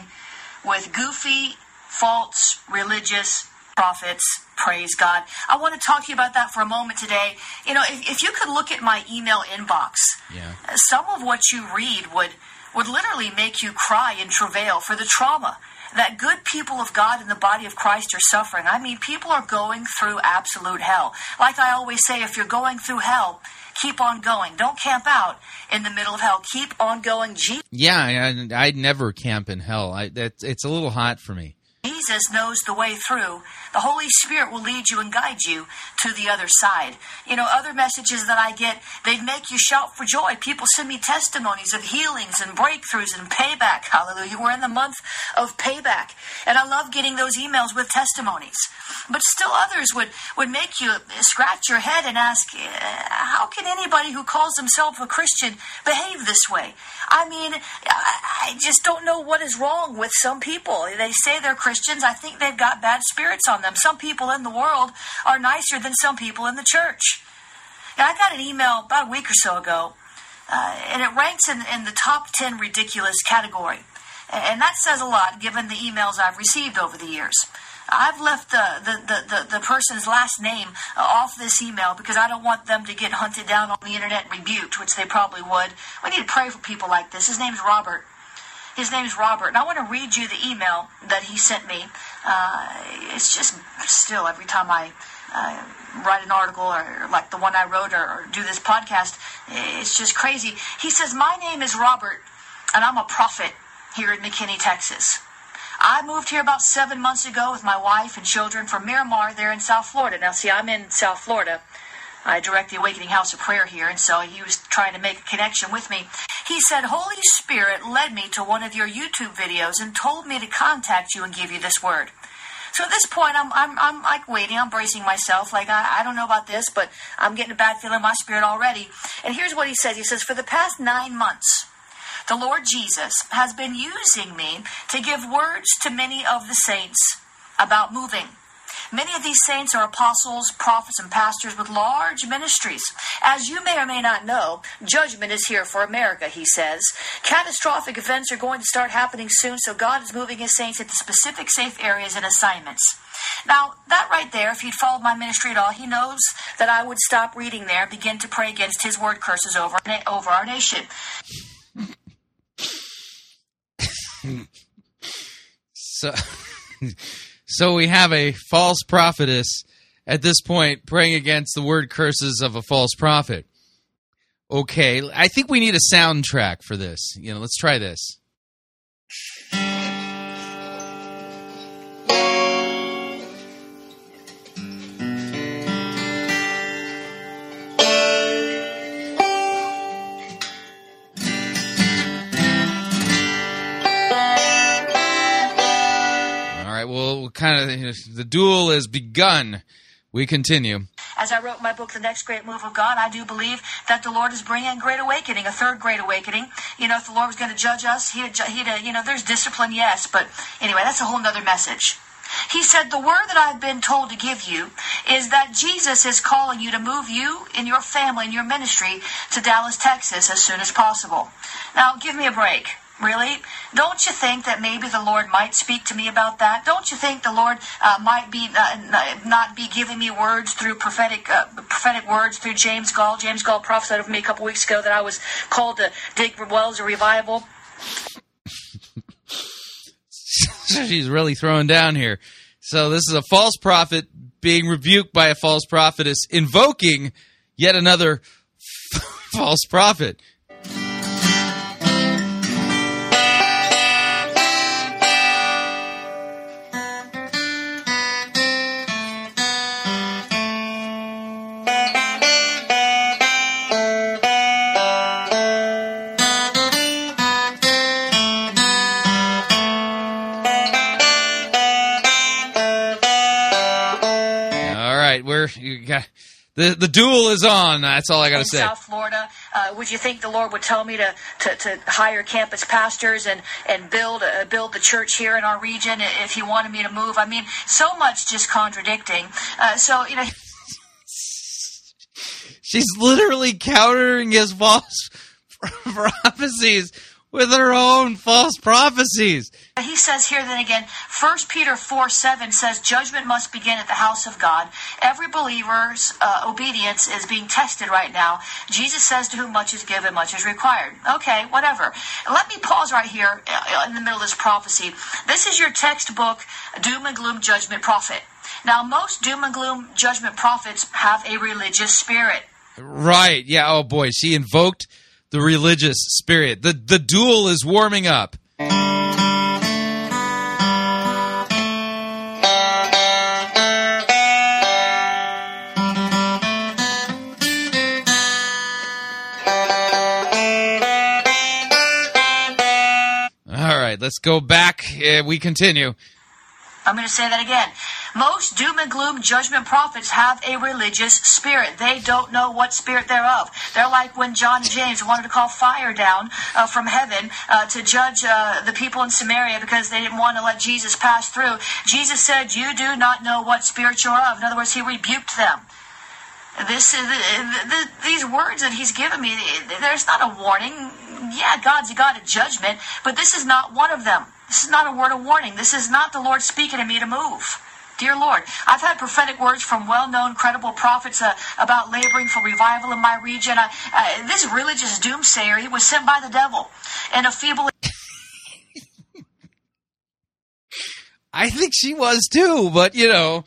with goofy, false, religious prophets. Praise God. I want to talk to you about that for a moment today. You know, if, if you could look at my email inbox, yeah. some of what you read would, would literally make you cry and travail for the trauma that good people of God in the body of Christ are suffering. I mean, people are going through absolute hell. Like I always say, if you're going through hell, keep on going. Don't camp out in the middle of hell. Keep on going. Jesus. Yeah, I, I'd never camp in hell. I, that, it's a little hot for me. Jesus knows the way through. The Holy Spirit will lead you and guide you to the other side. You know, other messages that I get, they make you shout for joy. People send me testimonies of healings and breakthroughs and payback. Hallelujah. We're in the month of payback. And I love getting those emails with testimonies. But still others would, would make you scratch your head and ask, how can anybody who calls themselves a Christian behave this way? I mean, I just don't know what is wrong with some people. They say they're Christians. I think they've got bad spirits on them. Some people in the world are nicer than some people in the church. Now, I got an email about a week or so ago, uh, and it ranks in, in the top ten ridiculous category. And that says a lot, given the emails I've received over the years. I've left the, the, the, the, the person's last name off this email because I don't want them to get hunted down on the internet and rebuked, which they probably would. We need to pray for people like this. His name's Robert. His name's Robert, and I want to read you the email that he sent me. Uh, it's just still every time I uh, write an article or, or like the one I wrote or, or do this podcast, it's just crazy. He says, my name is Robert, and I'm a prophet here in McKinney, Texas. I moved here about seven months ago with my wife and children from Miramar there in South Florida. Now, see, I'm in South Florida. I direct the Awakening House of Prayer here, and so he was trying to make a connection with me. He said, Holy Spirit led me to one of your YouTube videos and told me to contact you and give you this word. So at this point, I'm I'm, I'm like waiting, I'm bracing myself, like I, I don't know about this, but I'm getting a bad feeling in my spirit already. And here's what he says. He says, for the past nine months, the Lord Jesus has been using me to give words to many of the saints about moving. Many of these saints are apostles, prophets, and pastors with large ministries. As you may or may not know, judgment is here for America, he says. Catastrophic events are going to start happening soon, so God is moving his saints into specific safe areas and assignments. Now, that right there, if he'd followed my ministry at all, he knows that I would stop reading there and begin to pray against his word curses over, over our nation. so... So we have a false prophetess at this point praying against the word curses of a false prophet. Okay, I think we need a soundtrack for this. You know, let's try this. Kind of, you know, the duel has begun. We continue. As I wrote my book, The Next Great Move of God, I do believe that the Lord is bringing a great awakening, a third great awakening. You know, if the Lord was going to judge us, he'd, he'd, you know, there's discipline, yes. But anyway, that's a whole nother message. He said, the word that I've been told to give you is that Jesus is calling you to move you and your family and your ministry to Dallas, Texas as soon as possible. Now, give me a break. Really? Don't you think that maybe the Lord might speak to me about that? Don't you think the Lord uh, might be uh, not be giving me words through prophetic uh, prophetic words through James Gall? James Gall prophesied over me a couple weeks ago that I was called to dig wells of revival. She's really throwing down here. So this is a false prophet being rebuked by a false prophetess, invoking yet another false prophet. The the duel is on. That's all I got to say. South Florida, uh, would you think the Lord would tell me to, to, to hire campus pastors and and build uh, build the church here in our region if He wanted me to move? I mean, so much just contradicting. Uh, so you know, she's literally countering his false prophecies with her own false prophecies. He says here then again, First Peter four seven says, judgment must begin at the house of God. Every believer's uh, obedience is being tested right now. Jesus says, to whom much is given, much is required. Okay, whatever. Let me pause right here in the middle of this prophecy. This is your textbook, doom and gloom judgment prophet. Now, most doom and gloom judgment prophets have a religious spirit. Right, yeah, oh boy, she invoked the religious spirit. The, the duel is warming up. Let's go back. Uh, we continue. I'm going to say that again. Most doom and gloom judgment prophets have a religious spirit. They don't know what spirit they're of. They're like when John and James wanted to call fire down uh, from heaven uh, to judge uh, the people in Samaria because they didn't want to let Jesus pass through. Jesus said, you do not know what spirit you're of. In other words, he rebuked them. This is the, the, these words that he's given me, there's not a warning. Yeah, God's a God of judgment, but this is not one of them. This is not a word of warning. This is not the Lord speaking to me to move. Dear Lord, I've had prophetic words from well-known, credible prophets uh, about laboring for revival in my region. I, uh, this religious doomsayer, he was sent by the devil and a feeble... I think she was too, but, you know...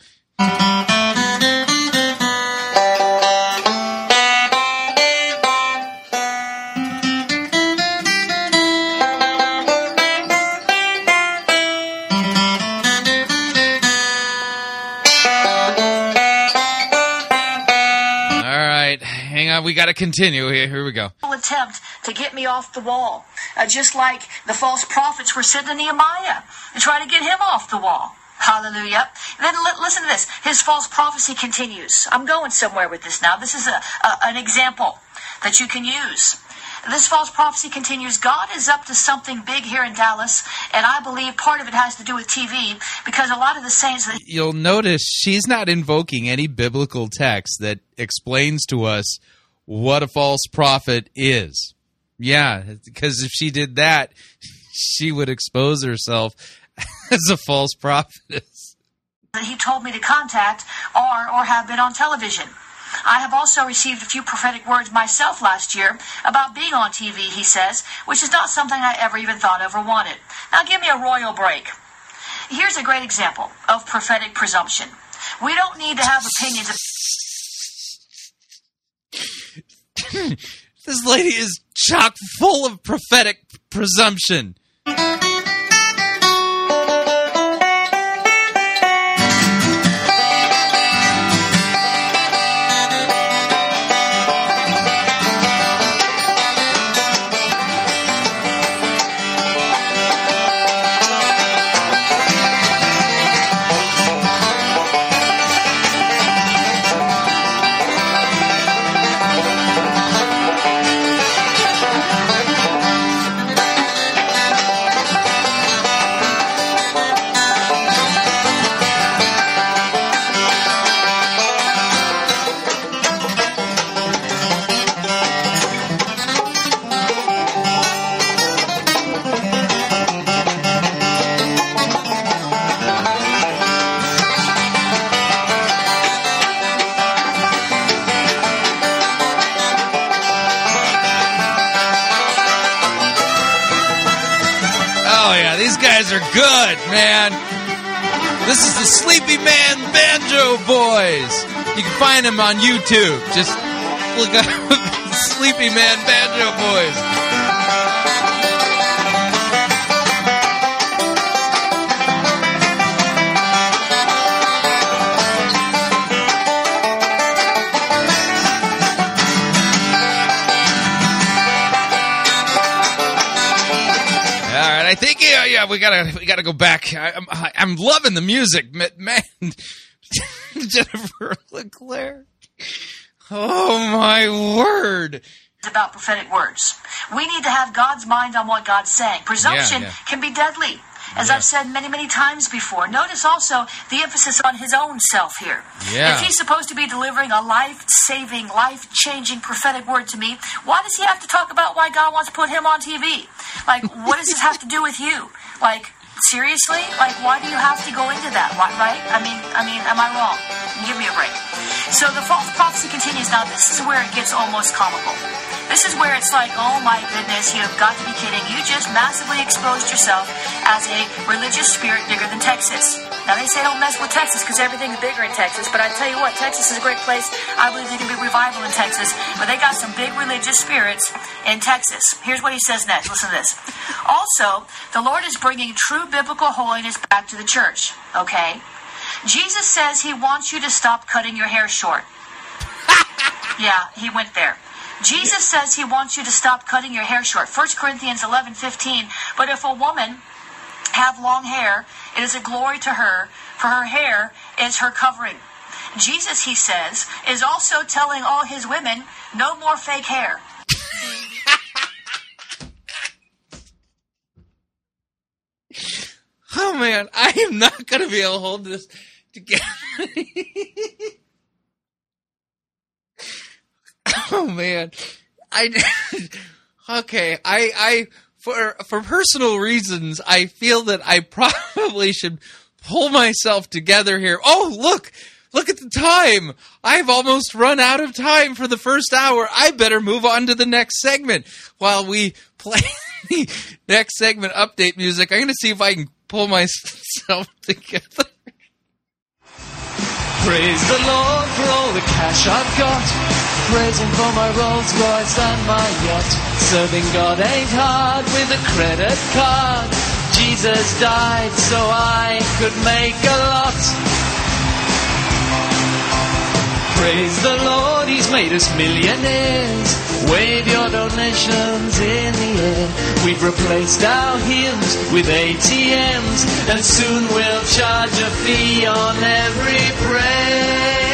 We got to continue here. Here we go. Attempt to get me off the wall, uh, just like the false prophets were sent to Nehemiah and try to get him off the wall. Hallelujah. And then li- listen to this. His false prophecy continues. I'm going somewhere with this now. This is a, a, an example that you can use. This false prophecy continues. God is up to something big here in Dallas, and I believe part of it has to do with T V, because a lot of the saints... That- You'll notice she's not invoking any biblical text that explains to us what a false prophet is. Yeah, because if she did that, she would expose herself as a false prophetess. He told me to contact or, or have been on television. I have also received a few prophetic words myself last year about being on T V, he says, which is not something I ever even thought of or wanted. Now give me a royal break. Here's a great example of prophetic presumption. We don't need to have opinions of... This lady is chock full of prophetic presumption. Are good, man. This is the Sleepy Man Banjo Boys. You can find them on YouTube. Just look up Sleepy Man Banjo Boys. I think yeah, yeah, we gotta we gotta go back. I, I'm I, I'm loving the music, man. Jennifer LeClaire. Oh my word! About prophetic words, we need to have God's mind on what God's saying. Presumption yeah, yeah. can be deadly, as yeah. I've said many many times before. Notice also the emphasis on his own self here. Yeah. If he's supposed to be delivering a life-saving, life-changing prophetic word to me, why does he have to talk about why God wants to put him on T V? Like, what does this have to do with you? Like, seriously? Like, why do you have to go into that? Why, right? I mean, I mean, am I wrong? Give me a break. So the false prophecy continues. Now, this is where it gets almost comical. This is where it's like, oh my goodness, you have got to be kidding. You just massively exposed yourself as a religious spirit bigger than Texas. Now, they say don't mess with Texas because everything's bigger in Texas. But I tell you what, Texas is a great place. I believe there can be revival in Texas. But they got some big religious spirits in Texas. Here's what he says next. Listen to this. Also, the Lord is bringing true biblical holiness back to the church, okay? Jesus says he wants you to stop cutting your hair short. Yeah, he went there. Jesus says he wants you to stop cutting your hair short. First Corinthians eleven fifteen. But if a woman have long hair, it is a glory to her, for her hair is her covering. Jesus, he says, is also telling all his women, no more fake hair. Oh man, I am not going to be able to hold this together. Oh man, I okay. I I for for personal reasons, I feel that I probably should pull myself together here. Oh look, look at the time! I've almost run out of time for the first hour. I better move on to the next segment while we play the next segment update music. I'm going to see if I can pull myself together. Praise the Lord for all the cash I've got. Praise him for my Rolls Royce and my yacht. Serving God ain't hard with a credit card. Jesus died so I could make a lot. Praise the Lord, he's made us millionaires. Wave your donations in the air. We've replaced our hymns with A T Ms, and soon we'll charge a fee on every prayer.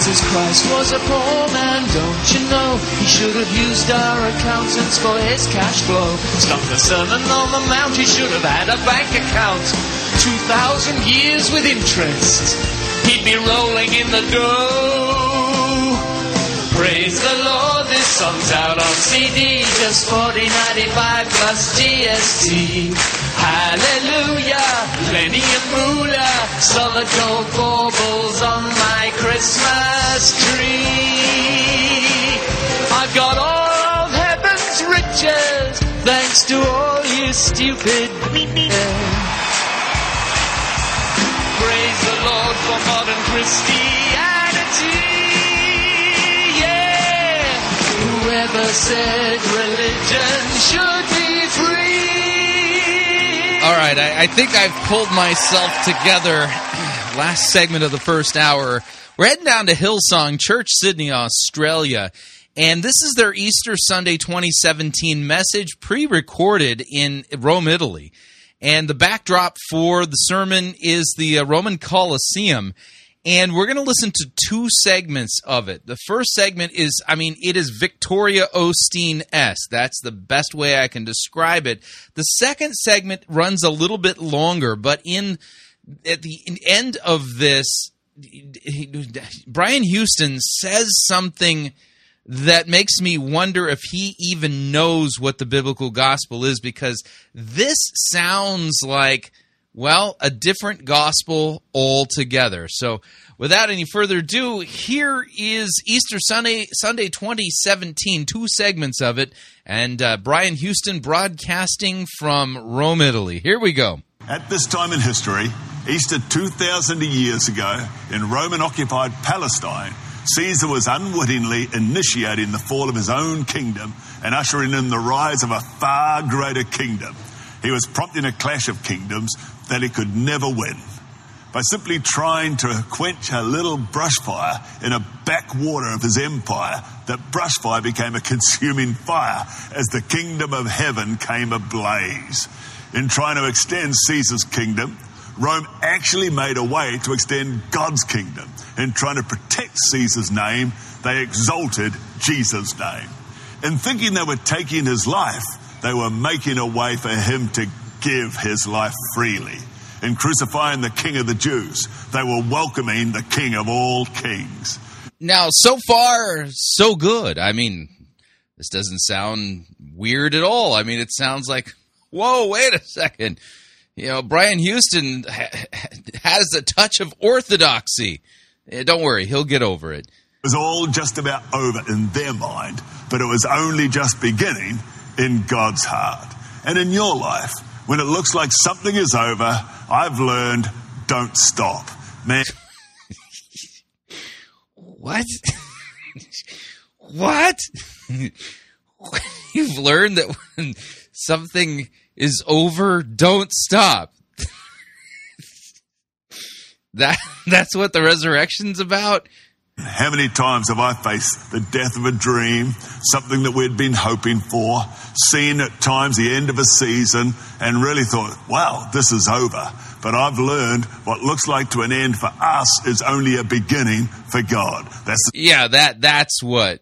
Jesus Christ was a poor man, don't you know? He should have used our accountants for his cash flow. Stop the Sermon on the Mount, he should have had a bank account. two thousand years with interest, he'd be rolling in the dough. Praise the Lord, this song's out on C D, just forty dollars and ninety-five cents plus G S T. Hallelujah, Lenny and Moolah, solid gold baubles on my Christmas tree. I've got all of heaven's riches, thanks to all you stupid people. Praise the Lord for modern Christianity. Whoever said religion should be free. All right, I, I think I've pulled myself together. Last segment of the first hour. We're heading down to Hillsong Church, Sydney, Australia. And this is their Easter Sunday twenty seventeen message, pre-recorded in Rome, Italy. And the backdrop for the sermon is the uh, Roman Colosseum. And we're going to listen to two segments of it. The first segment is, I mean, it is Victoria Osteen-esque. That's the best way I can describe it. The second segment runs a little bit longer, but in at the end of this, he, Brian Houston says something that makes me wonder if he even knows what the biblical gospel is, because this sounds like, well, a different gospel altogether. So without any further ado, here is Easter Sunday, Sunday twenty seventeen, two segments of it, and uh, Brian Houston broadcasting from Rome, Italy. Here we go. At this time in history, Easter two thousand years ago, in Roman-occupied Palestine, Caesar was unwittingly initiating the fall of his own kingdom and ushering in the rise of a far greater kingdom. He was prompting a clash of kingdoms that he could never win. By simply trying to quench a little brush fire in a backwater of his empire, that brush fire became a consuming fire as the kingdom of heaven came ablaze. In trying to extend Caesar's kingdom, Rome actually made a way to extend God's kingdom. In trying to protect Caesar's name, they exalted Jesus' name. In thinking they were taking his life, they were making a way for him to give his life freely. In crucifying the King of the Jews, they were welcoming the King of all kings. Now, so far, so good. I mean, this doesn't sound weird at all. I mean, it sounds like, whoa, wait a second. You know, Brian Houston has a touch of orthodoxy. Don't worry, he'll get over it. It was all just about over in their mind, but it was only just beginning in God's heart. And in your life, when it looks like something is over, I've learned, don't stop. Man. What? What? You've learned that when something is over, don't stop. that That's what the resurrection's about? How many times have I faced the death of a dream, something that we'd been hoping for, seen at times the end of a season, and really thought, wow, this is over. But I've learned what looks like to an end for us is only a beginning for God. That's yeah, that that's what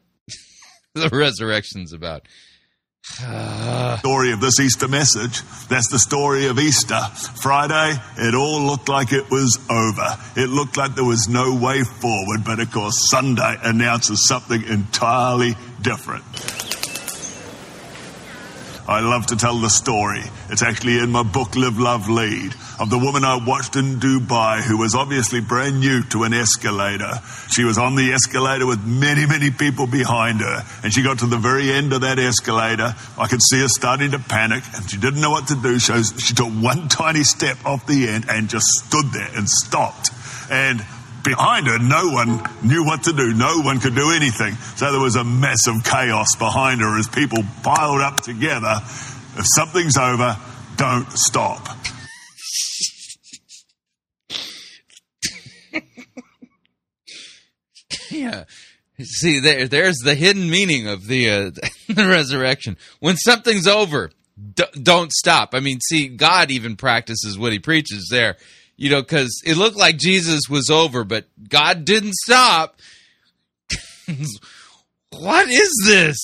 the resurrection's about. Story of this Easter message. That's the story of Easter. Friday, it all looked like it was over. It looked like there was no way forward, but of course Sunday announces something entirely different. I love to tell the story. It's actually in my book, Live, Love, Lead, of the woman I watched in Dubai who was obviously brand new to an escalator. She was on the escalator with many, many people behind her, and she got to the very end of that escalator. I could see her starting to panic, and she didn't know what to do. So she took one tiny step off the end and just stood there and stopped. And behind her, no one knew what to do. No one could do anything. So there was a massive chaos behind her as people piled up together. If something's over, don't stop. Yeah. See, there, there's the hidden meaning of the, uh, the resurrection. When something's over, d- don't stop. I mean, see, God even practices what he preaches there. You know, because it looked like Jesus was over, but God didn't stop. What is this?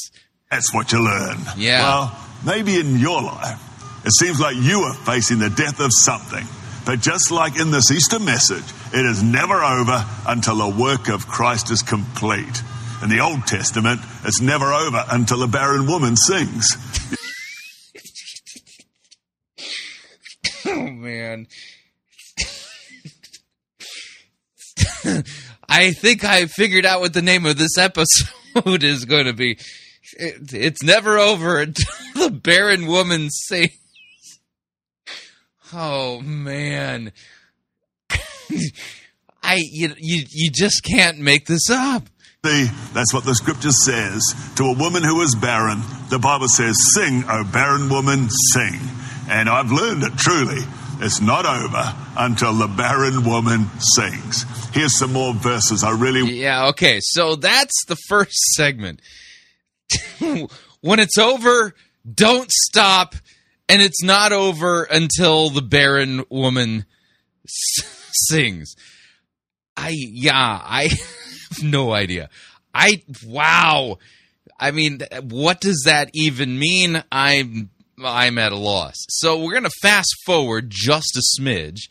That's what you learn. Yeah. Well, maybe in your life, it seems like you are facing the death of something. But just like in this Easter message, it is never over until the work of Christ is complete. In the Old Testament, it's never over until the barren woman sings. Oh, man. I think I figured out what the name of this episode is going to be. It, it's never over until the barren woman sings. Oh, man. I you, you you just can't make this up. See, that's what the scripture says. To a woman who is barren, the Bible says, sing, O barren woman, sing. And I've learned it truly. It's not over until the barren woman sings. Here's some more verses. I really... Yeah, okay. So that's the first segment. When it's over, don't stop. And it's not over until the barren woman s- sings. I... Yeah, I have no idea. I... Wow. I mean, what does that even mean? I'm... I'm at a loss. So we're going to fast forward just a smidge,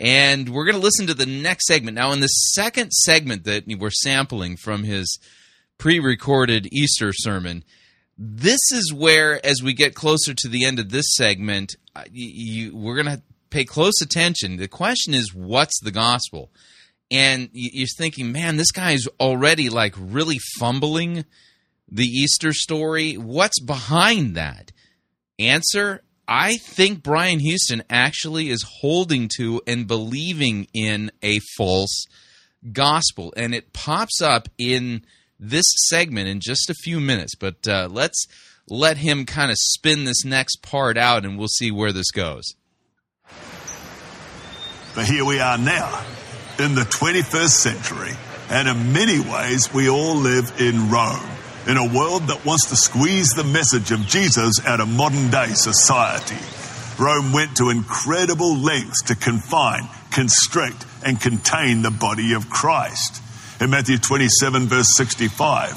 and we're going to listen to the next segment. Now, in the second segment that we're sampling from his pre-recorded Easter sermon, this is where, as we get closer to the end of this segment, you, we're going to pay close attention. The question is, what's the gospel? And you're thinking, man, this guy is already like really fumbling the Easter story. What's behind that? Answer, I think Brian Houston actually is holding to and believing in a false gospel, and it pops up in this segment in just a few minutes, but uh, let's let him kind of spin this next part out, and we'll see where this goes. But here we are now in the twenty-first century, and in many ways we all live in Rome. In a world that wants to squeeze the message of Jesus out of modern-day society. Rome went to incredible lengths to confine, constrict, and contain the body of Christ. In Matthew twenty-seven, verse sixty-five,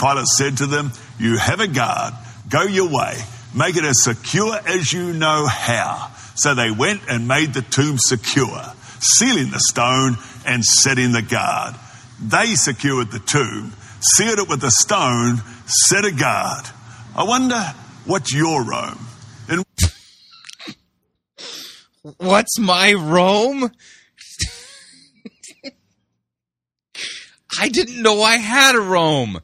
Pilate said to them, "You have a guard, go your way, make it as secure as you know how." So they went and made the tomb secure, sealing the stone and setting the guard. They secured the tomb, sealed it with a stone, set a guard. I wonder what's your Rome? In What's my Rome? I didn't know I had a Rome.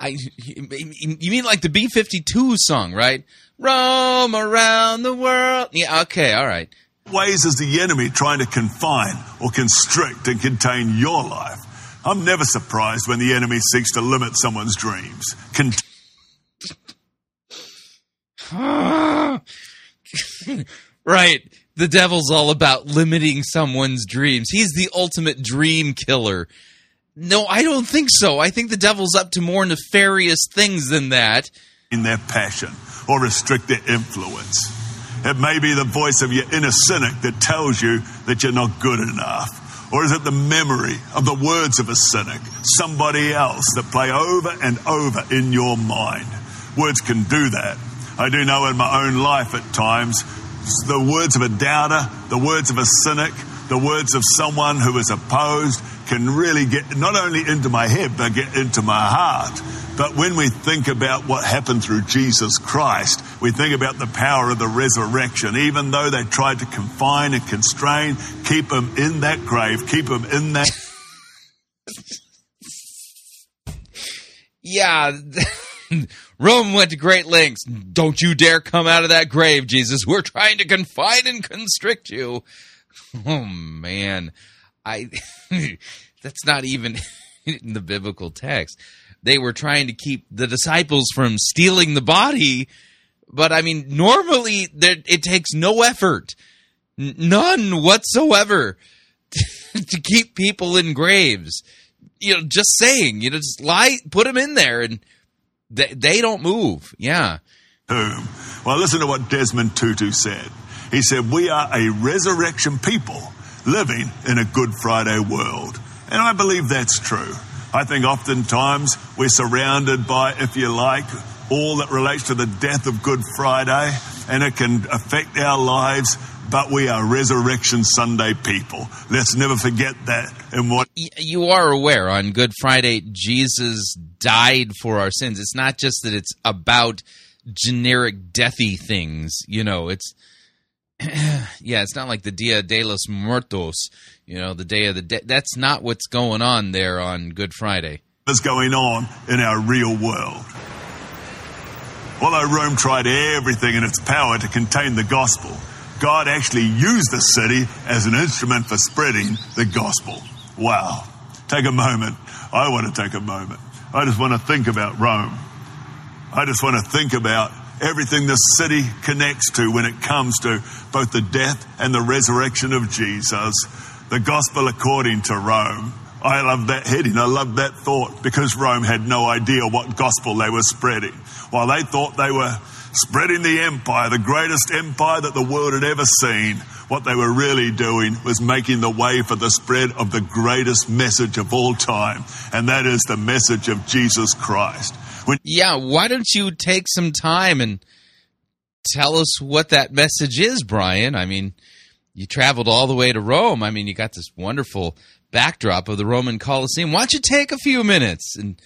I, you mean like the B fifty-two song, right? Roam around the world. Yeah, okay, all right. Ways is the enemy trying to confine or constrict and contain your life. I'm never surprised when the enemy seeks to limit someone's dreams. Con- right. The devil's all about limiting someone's dreams. He's the ultimate dream killer. No, I don't think so. I think the devil's up to more nefarious things than that. In their passion or restrict their influence. It may be the voice of your inner cynic that tells you that you're not good enough. Or is it the memory of the words of a cynic, somebody else, that play over and over in your mind? Words can do that. I do know in my own life at times, the words of a doubter, the words of a cynic, the words of someone who is opposed can really get not only into my head, but get into my heart. But when we think about what happened through Jesus Christ, we think about the power of the resurrection. Even though they tried to confine and constrain, keep him in that grave, keep him in that... yeah, Rome went to great lengths. Don't you dare come out of that grave, Jesus. We're trying to confine and constrict you. Oh, man. I that's not even in the biblical text. They were trying to keep the disciples from stealing the body, but I mean, normally it takes no effort, none whatsoever, to keep people in graves. You know, just saying, you know, just lie, put them in there, and they, they don't move. Yeah. Well, listen to what Desmond Tutu said. He said, "We are a resurrection people living in a Good Friday world," and I believe that's true. I think oftentimes we're surrounded by, if you like, all that relates to the death of Good Friday, and it can affect our lives, but we are Resurrection Sunday people. Let's never forget that. And what you are aware, on Good Friday, Jesus died for our sins. It's not just that it's about generic deathy things, you know, it's... yeah, it's not like the Dia de los Muertos, you know, the Day of the Dead. That's not what's going on there on Good Friday. What's going on in our real world? Although Rome tried everything in its power to contain the gospel, God actually used the city as an instrument for spreading the gospel. Wow. Take a moment. I want to take a moment. I just want to think about Rome. I just want to think about everything this city connects to when it comes to both the death and the resurrection of Jesus. The gospel according to Rome. I love that heading. I love that thought, because Rome had no idea what gospel they were spreading. While they thought they were spreading the empire, the greatest empire that the world had ever seen, what they were really doing was making the way for the spread of the greatest message of all time. And that is the message of Jesus Christ. When- yeah, why don't you take some time and tell us what that message is, Brian? I mean, you traveled all the way to Rome. I mean, you got this wonderful backdrop of the Roman Colosseum. Why don't you take a few minutes and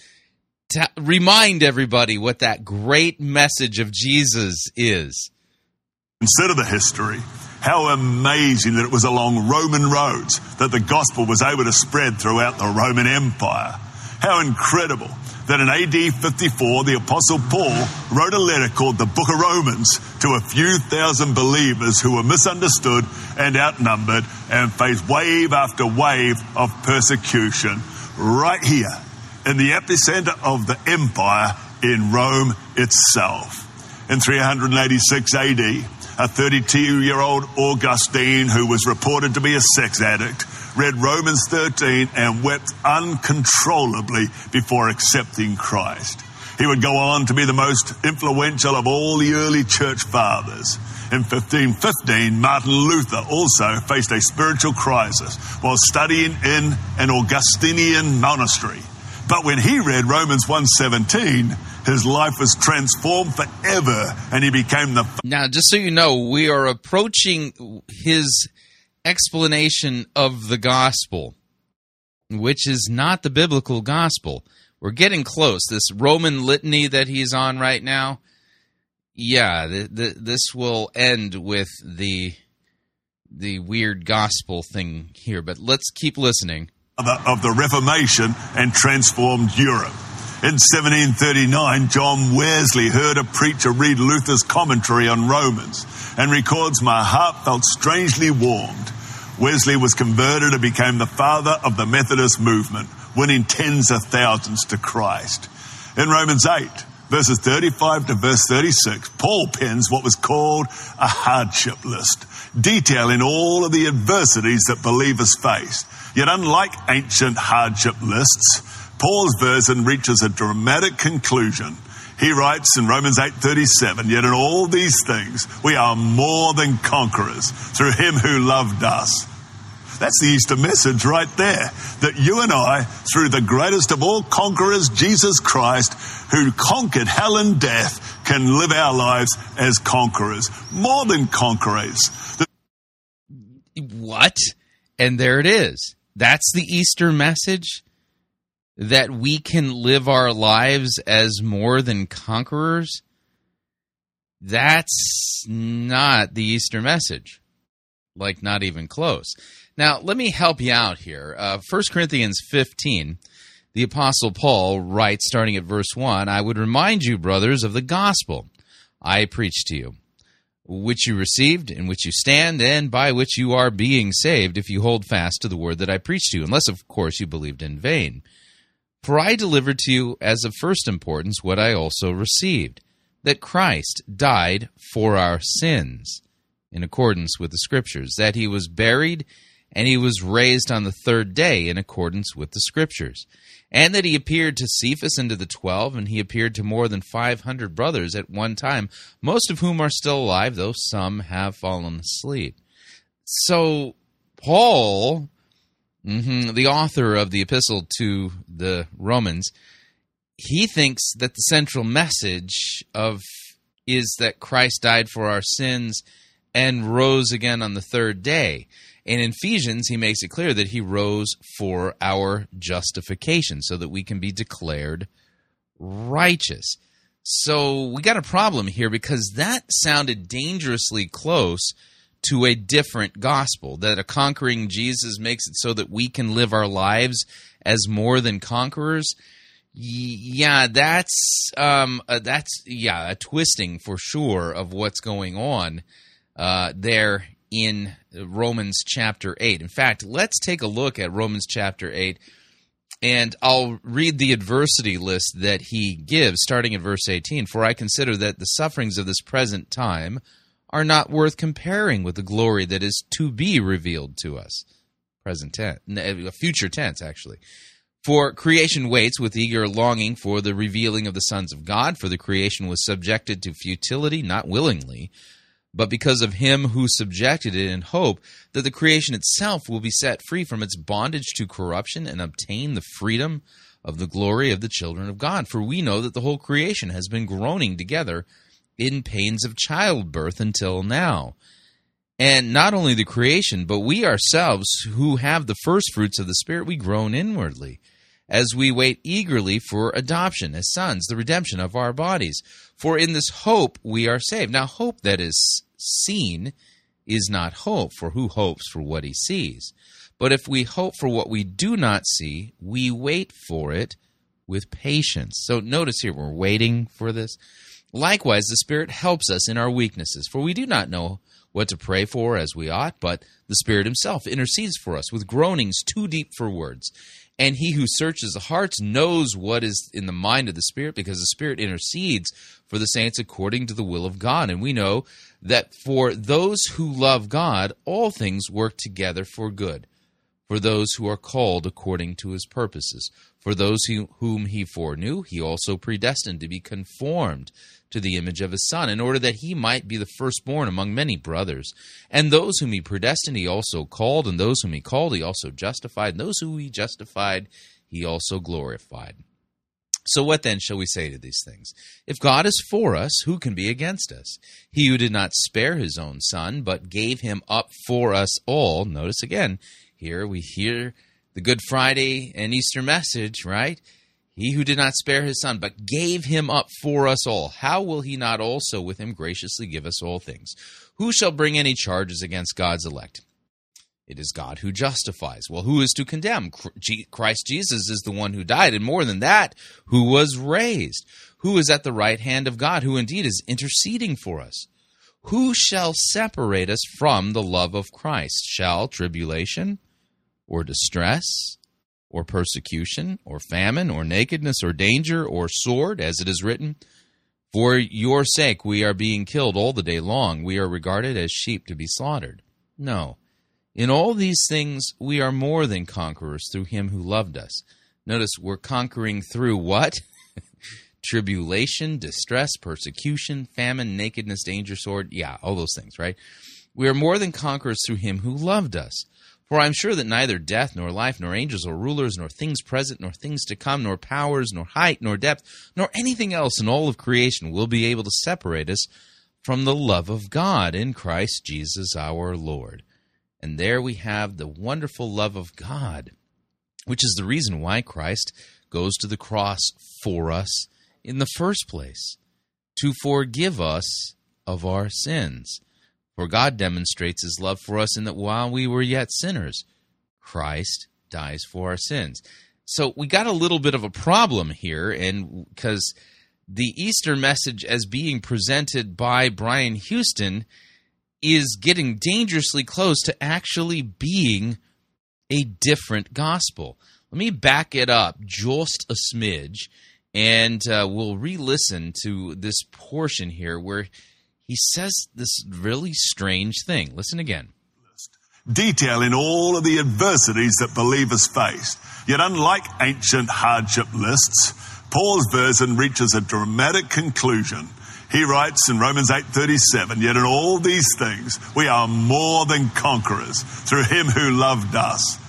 t- remind everybody what that great message of Jesus is? Instead of the history, how amazing that it was along Roman roads that the gospel was able to spread throughout the Roman Empire. How incredible that in A D fifty-four, the Apostle Paul wrote a letter called the Book of Romans to a few thousand believers who were misunderstood and outnumbered and faced wave after wave of persecution right here in the epicenter of the empire in Rome itself. In three eighty-six A D, a thirty-two-year-old Augustine who was reported to be a sex addict read Romans thirteen and wept uncontrollably before accepting Christ. He would go on to be the most influential of all the early church fathers. In fifteen fifteen, Martin Luther also faced a spiritual crisis while studying in an Augustinian monastery. But when he read Romans one seventeen, his life was transformed forever, and he became the... Now, just so you know, we are approaching his... explanation of the gospel, which is not the biblical gospel. We're getting close. This Roman litany that he's on right now, yeah, the, the, this will end with the the weird gospel thing here, but let's keep listening. Of the, of the Reformation and transformed Europe. In seventeen thirty-nine, John Wesley heard a preacher read Luther's commentary on Romans and records, "My heart felt strangely warmed." Wesley was converted and became the father of the Methodist movement, winning tens of thousands to Christ. In Romans eight, verses thirty-five to verse thirty-six, Paul pens what was called a hardship list, detailing all of the adversities that believers face. Yet unlike ancient hardship lists, Paul's version reaches a dramatic conclusion. He writes in Romans eight thirty-seven, "Yet in all these things we are more than conquerors through him who loved us." That's the Easter message right there, that you and I, through the greatest of all conquerors, Jesus Christ, who conquered hell and death, can live our lives as conquerors, more than conquerors. What? And there it is. That's the Easter message, that we can live our lives as more than conquerors? That's not the Easter message. Like, not even close. Now, let me help you out here. Uh, First Corinthians fifteen, the Apostle Paul writes, starting at verse one, "I would remind you, brothers, of the gospel I preached to you, which you received, in which you stand, and by which you are being saved, if you hold fast to the word that I preached to you, unless, of course, you believed in vain. For I delivered to you as of first importance what I also received, that Christ died for our sins, in accordance with the Scriptures, that he was buried and he was raised on the third day in accordance with the Scriptures, and that he appeared to Cephas and to the twelve, and he appeared to more than five hundred brothers at one time, most of whom are still alive, though some have fallen asleep." So Paul, mm-hmm, the author of the epistle to the Romans, he thinks that the central message of is that Christ died for our sins and rose again on the third day. In Ephesians, he makes it clear that he rose for our justification, so that we can be declared righteous. So we got a problem here, because that sounded dangerously close to a different gospel, that a conquering Jesus makes it so that we can live our lives as more than conquerors. Yeah, that's um, uh, that's yeah, a twisting for sure of what's going on Uh, there in Romans chapter eight. In fact, let's take a look at Romans chapter eight, and I'll read the adversity list that he gives, starting at verse eighteen. "For I consider that the sufferings of this present time are not worth comparing with the glory that is to be revealed to us." Present tense, future tense, actually. "For creation waits with eager longing for the revealing of the sons of God, for the creation was subjected to futility, not willingly, but because of him who subjected it, in hope that the creation itself will be set free from its bondage to corruption and obtain the freedom of the glory of the children of God. For we know that the whole creation has been groaning together in pains of childbirth until now. And not only the creation, but we ourselves who have the first fruits of the Spirit, we groan inwardly, as we wait eagerly for adoption as sons, the redemption of our bodies. For in this hope we are saved." Now, hope that is seen is not hope, for who hopes for what he sees? "But if we hope for what we do not see, we wait for it with patience." So notice here, we're waiting for this. "Likewise, the Spirit helps us in our weaknesses, for we do not know what to pray for as we ought, but the Spirit himself intercedes for us with groanings too deep for words. And he who searches the hearts knows what is in the mind of the Spirit, because the Spirit intercedes for the saints according to the will of God. And we know that for those who love God, all things work together for good, for those who are called according to his purposes. For those who, whom he foreknew, he also predestined to be conformed to the image of his Son, in order that he might be the firstborn among many brothers. And those whom he predestined, he also called, and those whom he called, he also justified, and those whom he justified, he also glorified. So what then shall we say to these things? If God is for us, who can be against us? He who did not spare his own Son, but gave him up for us all." Notice again, here we hear the Good Friday and Easter message, right? He who did not spare his son, but gave him up for us all, how will he not also with him graciously give us all things? Who shall bring any charges against God's elect? It is God who justifies. Well, who is to condemn? Christ Jesus is the one who died, and more than that, who was raised, who is at the right hand of God, who indeed is interceding for us. Who shall separate us from the love of Christ? Shall tribulation or distress or persecution or famine or nakedness or danger or sword, as it is written? For your sake we are being killed all the day long. We are regarded as sheep to be slaughtered. No. In all these things, we are more than conquerors through him who loved us. Notice, we're conquering through what? Tribulation, distress, persecution, famine, nakedness, danger, sword. Yeah, all those things, right? We are more than conquerors through him who loved us. For I am sure that neither death, nor life, nor angels, or rulers, nor things present, nor things to come, nor powers, nor height, nor depth, nor anything else in all of creation will be able to separate us from the love of God in Christ Jesus our Lord. And there we have the wonderful love of God, which is the reason why Christ goes to the cross for us in the first place, to forgive us of our sins. For God demonstrates his love for us in that while we were yet sinners, Christ dies for our sins. So we got a little bit of a problem here, and because the Easter message as being presented by Brian Houston is getting dangerously close to actually being a different gospel. Let me back it up just a smidge, and uh, we'll re-listen to this portion here where he says this really strange thing. Listen again. Detailing all of the adversities that believers faced. Yet unlike ancient hardship lists, Paul's version reaches a dramatic conclusion. He writes in Romans eight thirty-seven, yet in all these things we are more than conquerors through him who loved us.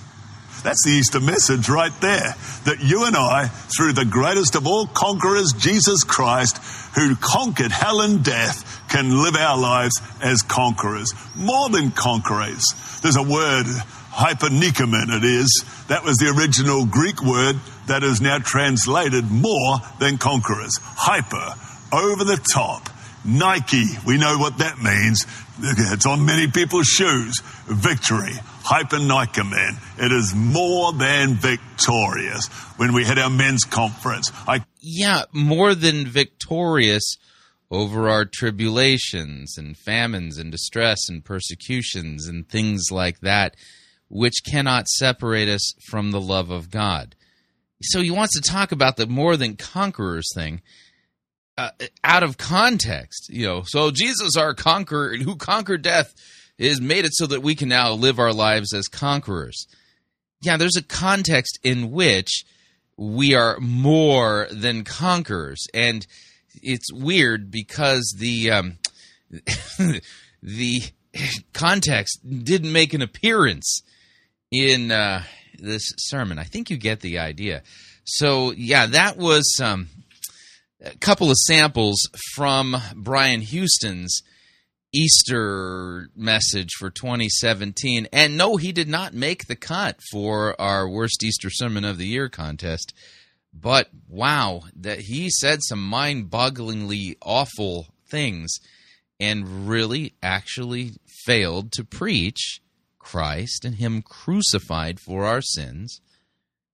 That's the Easter message right there, that you and I, through the greatest of all conquerors, Jesus Christ, who conquered hell and death, can live our lives as conquerors, more than conquerors. There's a word, hypernikomon it is. That was the original Greek word that is now translated more than conquerors, hyper. Over the top. Nike, we know what that means. It's on many people's shoes. Victory. Hypernikomon. It is more than victorious. When we had our men's conference. I yeah, more than victorious over our tribulations and famines and distress and persecutions and things like that, which cannot separate us from the love of God. So he wants to talk about the more than conquerors thing. Uh, out of context, you know, so Jesus, our conqueror, who conquered death, is made it so that we can now live our lives as conquerors. Yeah, there's a context in which we are more than conquerors, and it's weird because the um, the context didn't make an appearance in uh, this sermon. I think you get the idea. So, yeah, that was Um, A couple of samples from Brian Houston's Easter message for twenty seventeen. And no, he did not make the cut for our Worst Easter Sermon of the Year contest. But wow, that he said some mind-bogglingly awful things and really actually failed to preach Christ and him crucified for our sins,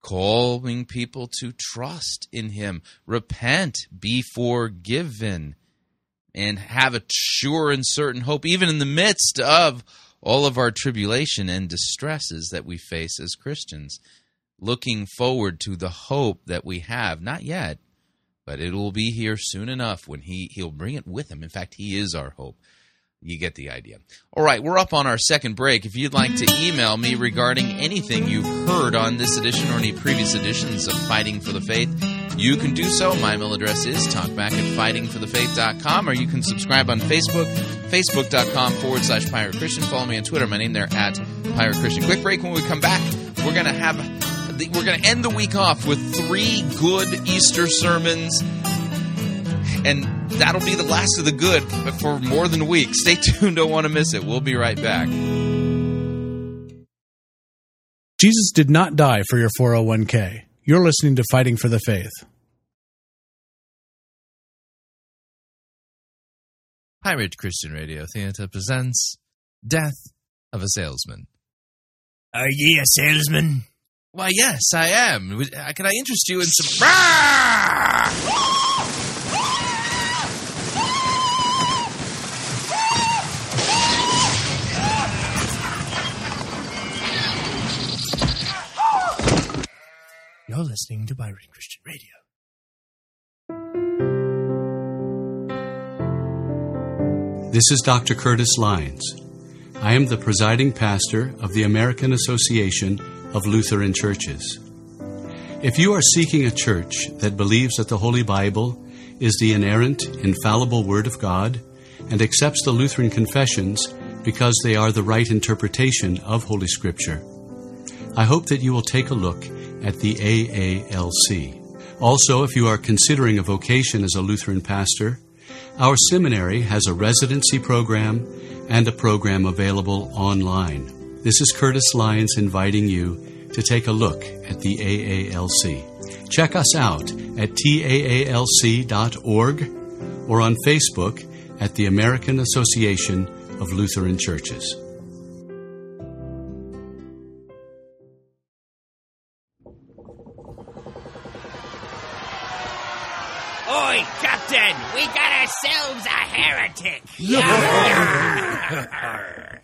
calling people to trust in him, repent, be forgiven, and have a sure and certain hope, even in the midst of all of our tribulation and distresses that we face as Christians, looking forward to the hope that we have, not yet, but it will be here soon enough when he, he'll bring it with him. In fact, he is our hope. You get the idea. All right, we're up on our second break. If you'd like to email me regarding anything you've heard on this edition or any previous editions of Fighting for the Faith, you can do so. My email address is talkback at fighting for the faith dot com, or you can subscribe on Facebook, facebook.com forward slash Pirate Christian. Follow me on Twitter. My name there at Pirate Christian. Quick break. When we come back, we're going to have the, we're going to end the week off with three good Easter sermons. And that'll be the last of the good for more than a week. Stay tuned. Don't want to miss it. We'll be right back. Jesus did not die for your four oh one k. You're listening to Fighting for the Faith. High Ridge Christian Radio Theater presents Death of a Salesman. Are ye a salesman? Why, yes, I am. Can I interest you in some... You're listening to Byron Christian Radio. This is Doctor Curtis Lyons. I am the presiding pastor of the American Association of Lutheran Churches. If you are seeking a church that believes that the Holy Bible is the inerrant, infallible Word of God and accepts the Lutheran confessions because they are the right interpretation of Holy Scripture, I hope that you will take a look at the A A L C. Also, if you are considering a vocation as a Lutheran pastor, our seminary has a residency program and a program available online. This is Curtis Lyons inviting you to take a look at the A A L C. Check us out at T A A L C dot org or on Facebook at the American Association of Lutheran Churches. Oi, Captain! We got ourselves a heretic!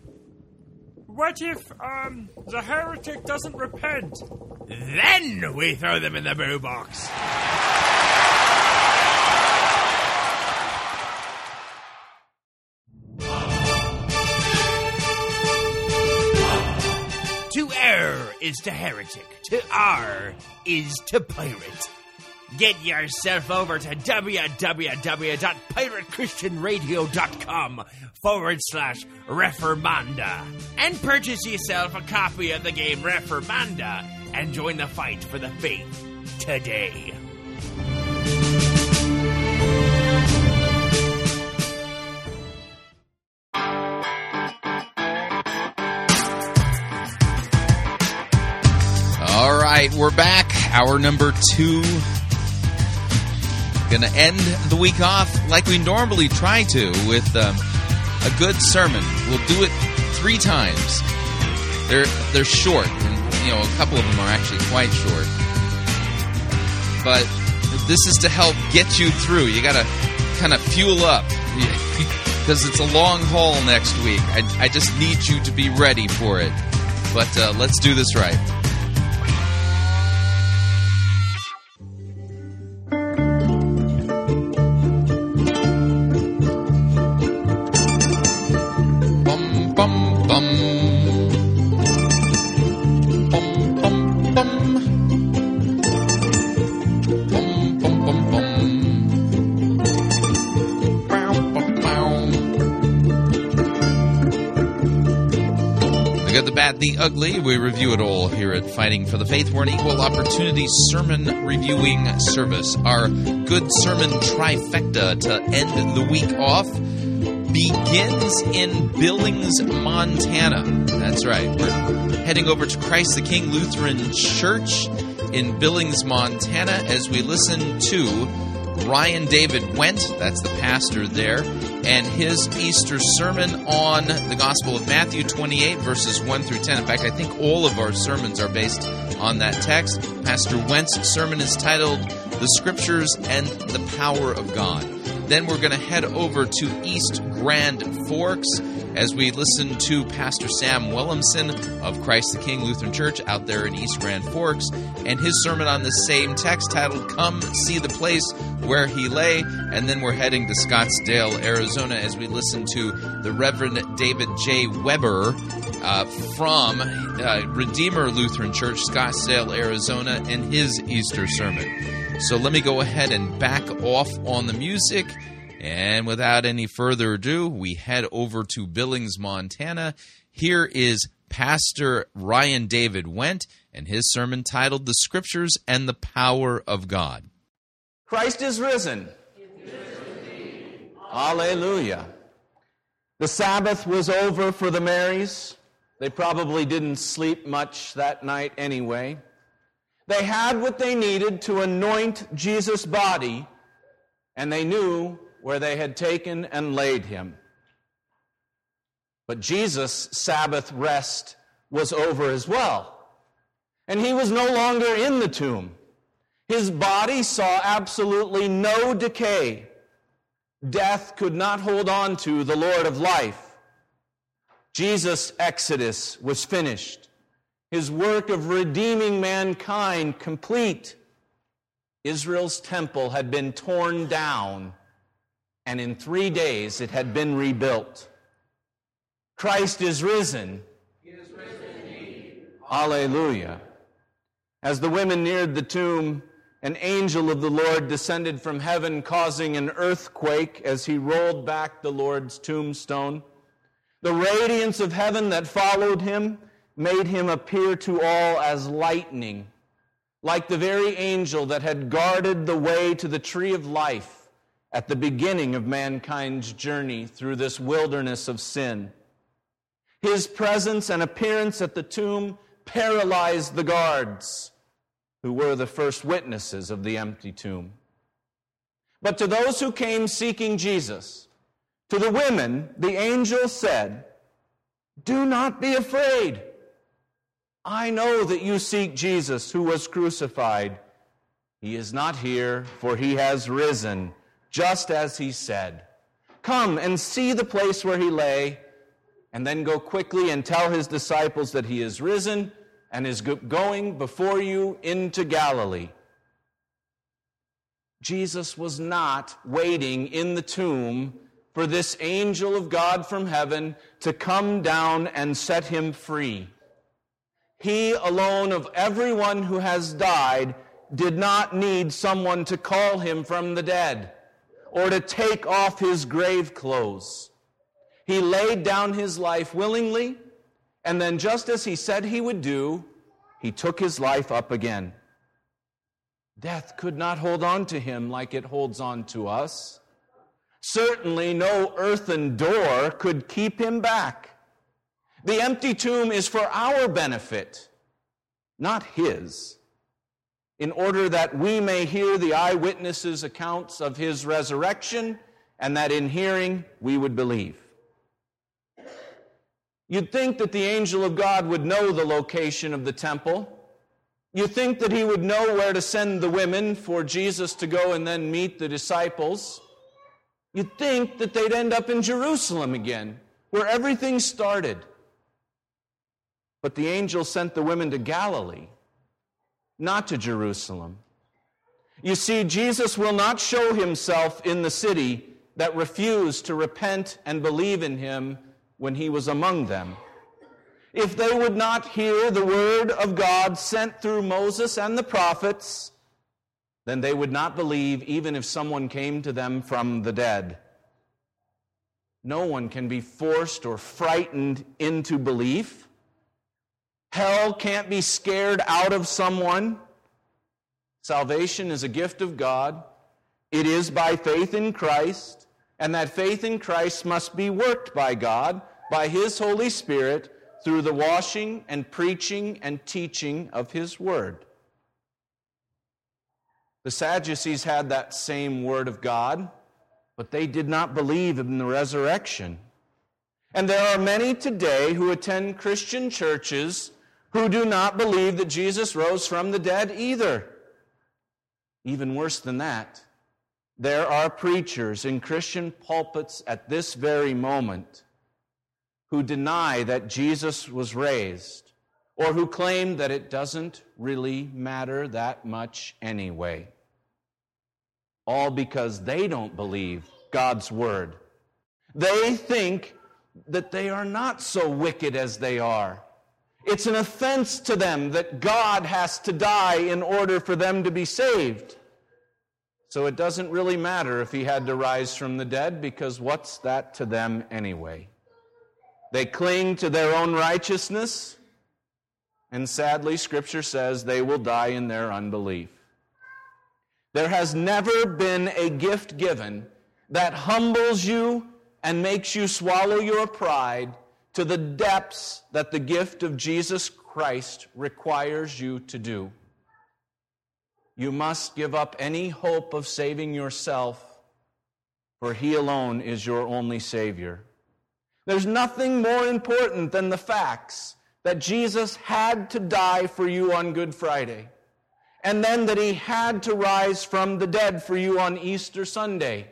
What if, um, the heretic doesn't repent? Then we throw them in the boo box. To err is to heretic. To R is to pirate. Get yourself over to www.piratechristianradio.com forward slash Reformanda and purchase yourself a copy of the game Reformanda and join the fight for the faith today. All right, we're back. Hour number two. Going to end the week off like we normally try to with um, a good sermon. We'll do it three times. They're they're short, and you know a couple of them are actually quite short. But this is to help get you through. You got to kind of fuel up because it's a long haul next week. I I just need you to be ready for it. But uh, let's do this right. The ugly. We review it all here at Fighting for the Faith. We're an equal opportunity sermon reviewing service. Our good sermon trifecta to end the week off begins in Billings, Montana. That's right. We're heading over to Christ the King Lutheran Church in Billings, Montana, as we listen to Ryan David Wendt. That's the pastor there. And his Easter sermon on the Gospel of Matthew twenty-eight, verses one through ten. In fact, I think all of our sermons are based on that text. Pastor Wendt's sermon is titled, The Scriptures and the Power of God. Then we're going to head over to East Grand Forks as we listen to Pastor Sam Wellumson of Christ the King Lutheran Church out there in East Grand Forks and his sermon on the same text titled, Come See the Place Where He Lay. And then we're heading to Scottsdale, Arizona as we listen to the Reverend David J. Weber uh, from uh, Redeemer Lutheran Church, Scottsdale, Arizona, and his Easter sermon. So let me go ahead and back off on the music. And without any further ado, we head over to Billings, Montana. Here is Pastor Ryan David Wendt and his sermon titled, The Scriptures and the Power of God. Christ is risen. Is risen Hallelujah. The Sabbath was over for the Marys. They probably didn't sleep much that night anyway. They had what they needed to anoint Jesus' body, and they knew where they had taken and laid him. But Jesus' Sabbath rest was over as well, and he was no longer in the tomb. His body saw absolutely no decay. Death could not hold on to the Lord of life. Jesus' exodus was finished. His work of redeeming mankind complete. Israel's temple had been torn down, and in three days it had been rebuilt. Christ is risen. He is risen indeed. Hallelujah. As the women neared the tomb, an angel of the Lord descended from heaven, causing an earthquake as he rolled back the Lord's tombstone. The radiance of heaven that followed him made him appear to all as lightning, like the very angel that had guarded the way to the tree of life at the beginning of mankind's journey through this wilderness of sin. His presence and appearance at the tomb paralyzed the guards, who were the first witnesses of the empty tomb. But to those who came seeking Jesus, to the women, the angel said, "Do not be afraid. I know that you seek Jesus who was crucified. He is not here, for he has risen, just as he said. Come and see the place where he lay, and then go quickly and tell his disciples that he is risen and is going before you into Galilee." Jesus was not waiting in the tomb for this angel of God from heaven to come down and set him free. He alone of everyone who has died did not need someone to call him from the dead or to take off his grave clothes. He laid down his life willingly, and then just as he said he would do, he took his life up again. Death could not hold on to him like it holds on to us. Certainly no earthen door could keep him back. The empty tomb is for our benefit, not his, in order that we may hear the eyewitnesses' accounts of his resurrection, and that in hearing we would believe. You'd think that the angel of God would know the location of the temple. You'd think that he would know where to send the women for Jesus to go and then meet the disciples. You'd think that they'd end up in Jerusalem again, where everything started. But the angel sent the women to Galilee, not to Jerusalem. You see, Jesus will not show himself in the city that refused to repent and believe in him when he was among them. If they would not hear the word of God sent through Moses and the prophets, then they would not believe even if someone came to them from the dead. No one can be forced or frightened into belief. Hell can't be scared out of someone. Salvation is a gift of God. It is by faith in Christ, and that faith in Christ must be worked by God, by his Holy Spirit, through the washing and preaching and teaching of his word. The Sadducees had that same word of God, but they did not believe in the resurrection. And there are many today who attend Christian churches who do not believe that Jesus rose from the dead either. Even worse than that, there are preachers in Christian pulpits at this very moment who deny that Jesus was raised, or who claim that it doesn't really matter that much anyway. All because they don't believe God's word. They think that they are not so wicked as they are. It's an offense to them that God has to die in order for them to be saved. So it doesn't really matter if he had to rise from the dead, because what's that to them anyway? They cling to their own righteousness, and sadly, Scripture says they will die in their unbelief. There has never been a gift given that humbles you and makes you swallow your pride to the depths that the gift of Jesus Christ requires you to do. You must give up any hope of saving yourself, for He alone is your only Savior. There's nothing more important than the facts that Jesus had to die for you on Good Friday, and then that He had to rise from the dead for you on Easter Sunday.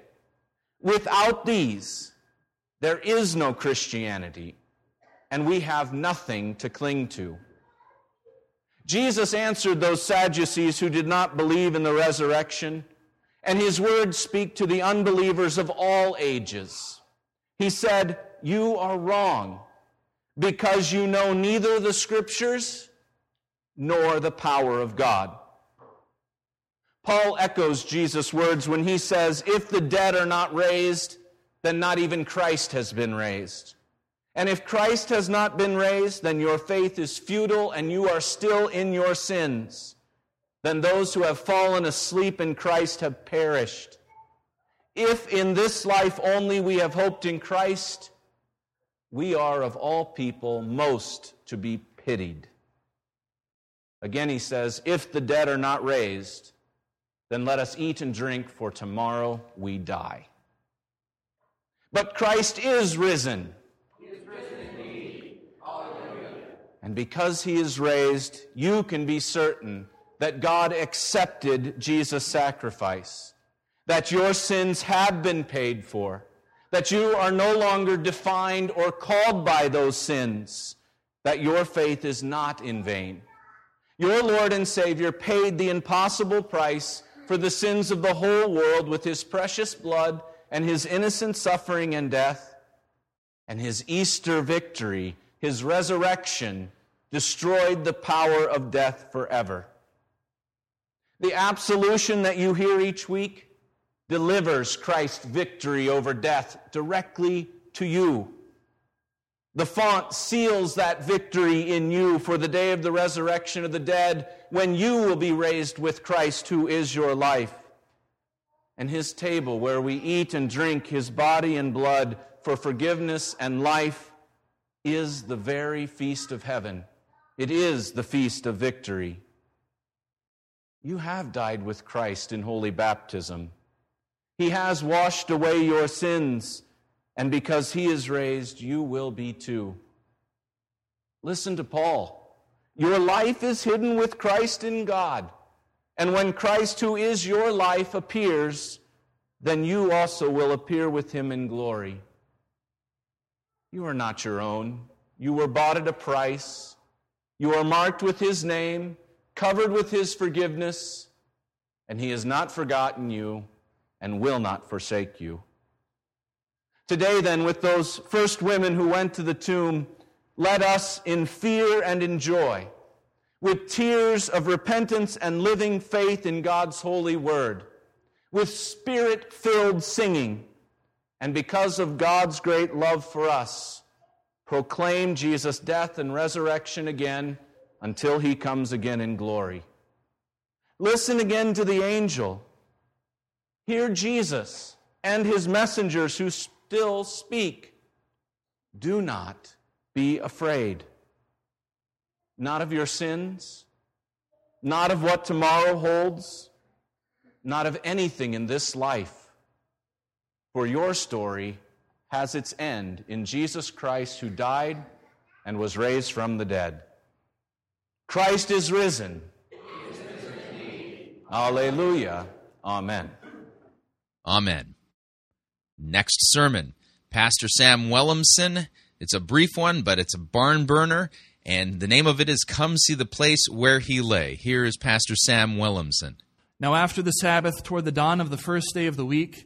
Without these, there is no Christianity, and we have nothing to cling to. Jesus answered those Sadducees who did not believe in the resurrection, and His words speak to the unbelievers of all ages. He said, "You are wrong, because you know neither the Scriptures nor the power of God." Paul echoes Jesus' words when he says, "If the dead are not raised, then not even Christ has been raised. And if Christ has not been raised, then your faith is futile and you are still in your sins. Then those who have fallen asleep in Christ have perished. If in this life only we have hoped in Christ, we are of all people most to be pitied." Again he says, "If the dead are not raised, then let us eat and drink, for tomorrow we die." But Christ is risen. He is risen indeed. Hallelujah. And because He is raised, you can be certain that God accepted Jesus' sacrifice, that your sins have been paid for, that you are no longer defined or called by those sins, that your faith is not in vain. Your Lord and Savior paid the impossible price for the sins of the whole world with His precious blood and His innocent suffering and death, and His Easter victory, His resurrection, destroyed the power of death forever. The absolution that you hear each week delivers Christ's victory over death directly to you. The font seals that victory in you for the day of the resurrection of the dead, when you will be raised with Christ, who is your life. And His table, where we eat and drink His body and blood for forgiveness and life, is the very feast of heaven. It is the feast of victory. You have died with Christ in holy baptism. He has washed away your sins, and because He is raised, you will be too. Listen to Paul. Your life is hidden with Christ in God, and when Christ, who is your life, appears, then you also will appear with Him in glory. You are not your own. You were bought at a price. You are marked with His name, covered with His forgiveness, and He has not forgotten you and will not forsake you. Today then, with those first women who went to the tomb, let us in fear and in joy, with tears of repentance and living faith in God's holy word, with spirit-filled singing, and because of God's great love for us, proclaim Jesus' death and resurrection again until He comes again in glory. Listen again to the angel. Hear Jesus and His messengers who still speak. Do not be afraid. Not of your sins, not of what tomorrow holds, not of anything in this life. For your story has its end in Jesus Christ, who died and was raised from the dead. Christ is risen. He is risen indeed. Alleluia. Amen. Amen. Next sermon, Pastor Sam Wellumson. It's a brief one, but it's a barn burner, and the name of it is Come See the Place Where He Lay. Here is Pastor Sam Wellumson. Now after the Sabbath, toward the dawn of the first day of the week,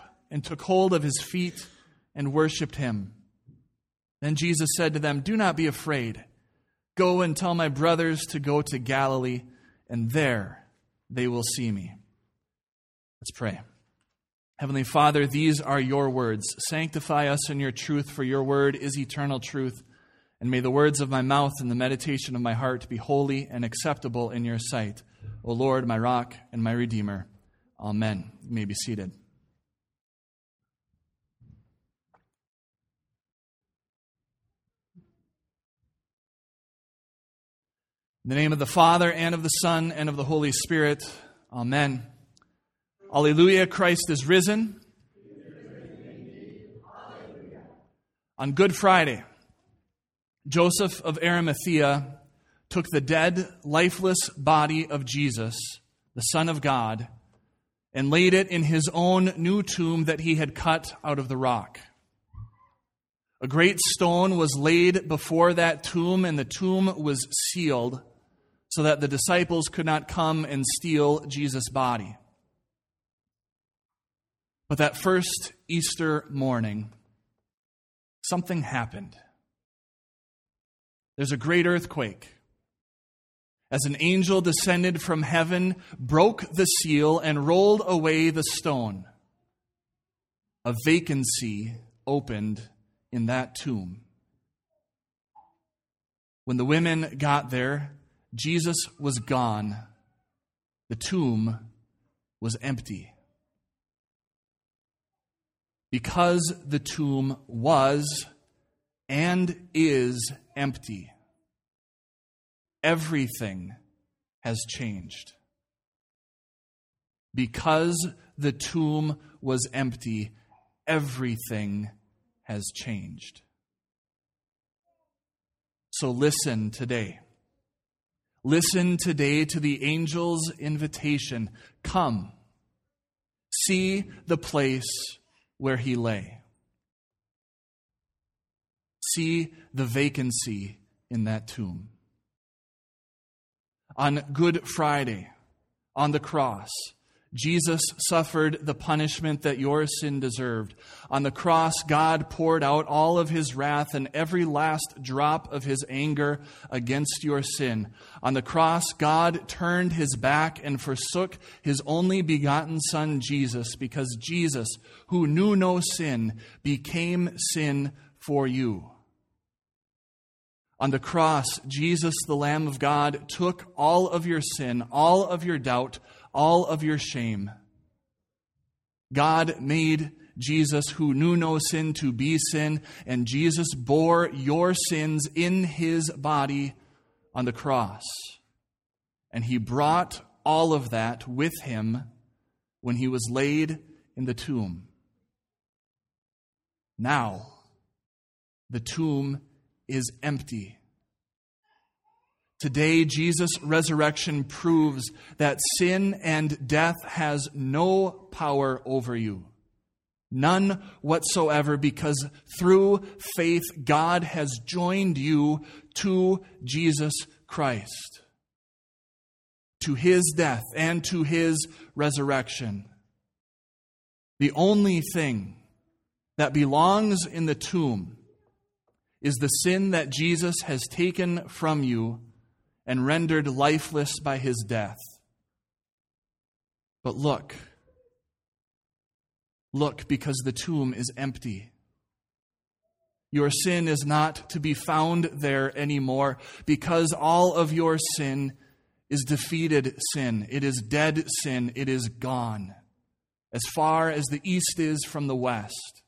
and took hold of his feet and worshipped him. Then Jesus said to them, "Do not be afraid. Go and tell my brothers to go to Galilee, and there they will see me." Let's pray. Heavenly Father, these are your words. Sanctify us in your truth, for your word is eternal truth. And may the words of my mouth and the meditation of my heart be holy and acceptable in your sight, O Lord, my rock and my redeemer. Amen. You may be seated. In the name of the Father, and of the Son, and of the Holy Spirit. Amen. Alleluia, Christ is risen. Alleluia. On Good Friday, Joseph of Arimathea took the dead, lifeless body of Jesus, the Son of God, and laid it in his own new tomb that he had cut out of the rock. A great stone was laid before that tomb, and the tomb was sealed so that the disciples could not come and steal Jesus' body. But that first Easter morning, something happened. There's a great earthquake, as an angel descended from heaven, broke the seal, and rolled away the stone. A vacancy opened in that tomb. When the women got there, Jesus was gone. The tomb was empty. Because the tomb was and is empty, everything has changed. Because the tomb was empty, everything has changed. So listen today. Listen today to the angel's invitation. Come, see the place where he lay. See the vacancy in that tomb. On Good Friday, on the cross, Jesus suffered the punishment that your sin deserved. On the cross, God poured out all of his wrath and every last drop of his anger against your sin. On the cross, God turned his back and forsook his only begotten Son, Jesus, because Jesus, who knew no sin, became sin for you. On the cross, Jesus, the Lamb of God, took all of your sin, all of your doubt, all of your shame. God made Jesus, who knew no sin, to be sin, and Jesus bore your sins in his body on the cross. And he brought all of that with him when he was laid in the tomb. Now, the tomb is empty. Today, Jesus' resurrection proves that sin and death has no power over you. None whatsoever, because through faith, God has joined you to Jesus Christ, to his death and to his resurrection. The only thing that belongs in the tomb is the sin that Jesus has taken from you and rendered lifeless by his death. But look, look, because the tomb is empty. Your sin is not to be found there anymore, because all of your sin is defeated sin. It is dead sin. It is gone. as far as the east is from the west.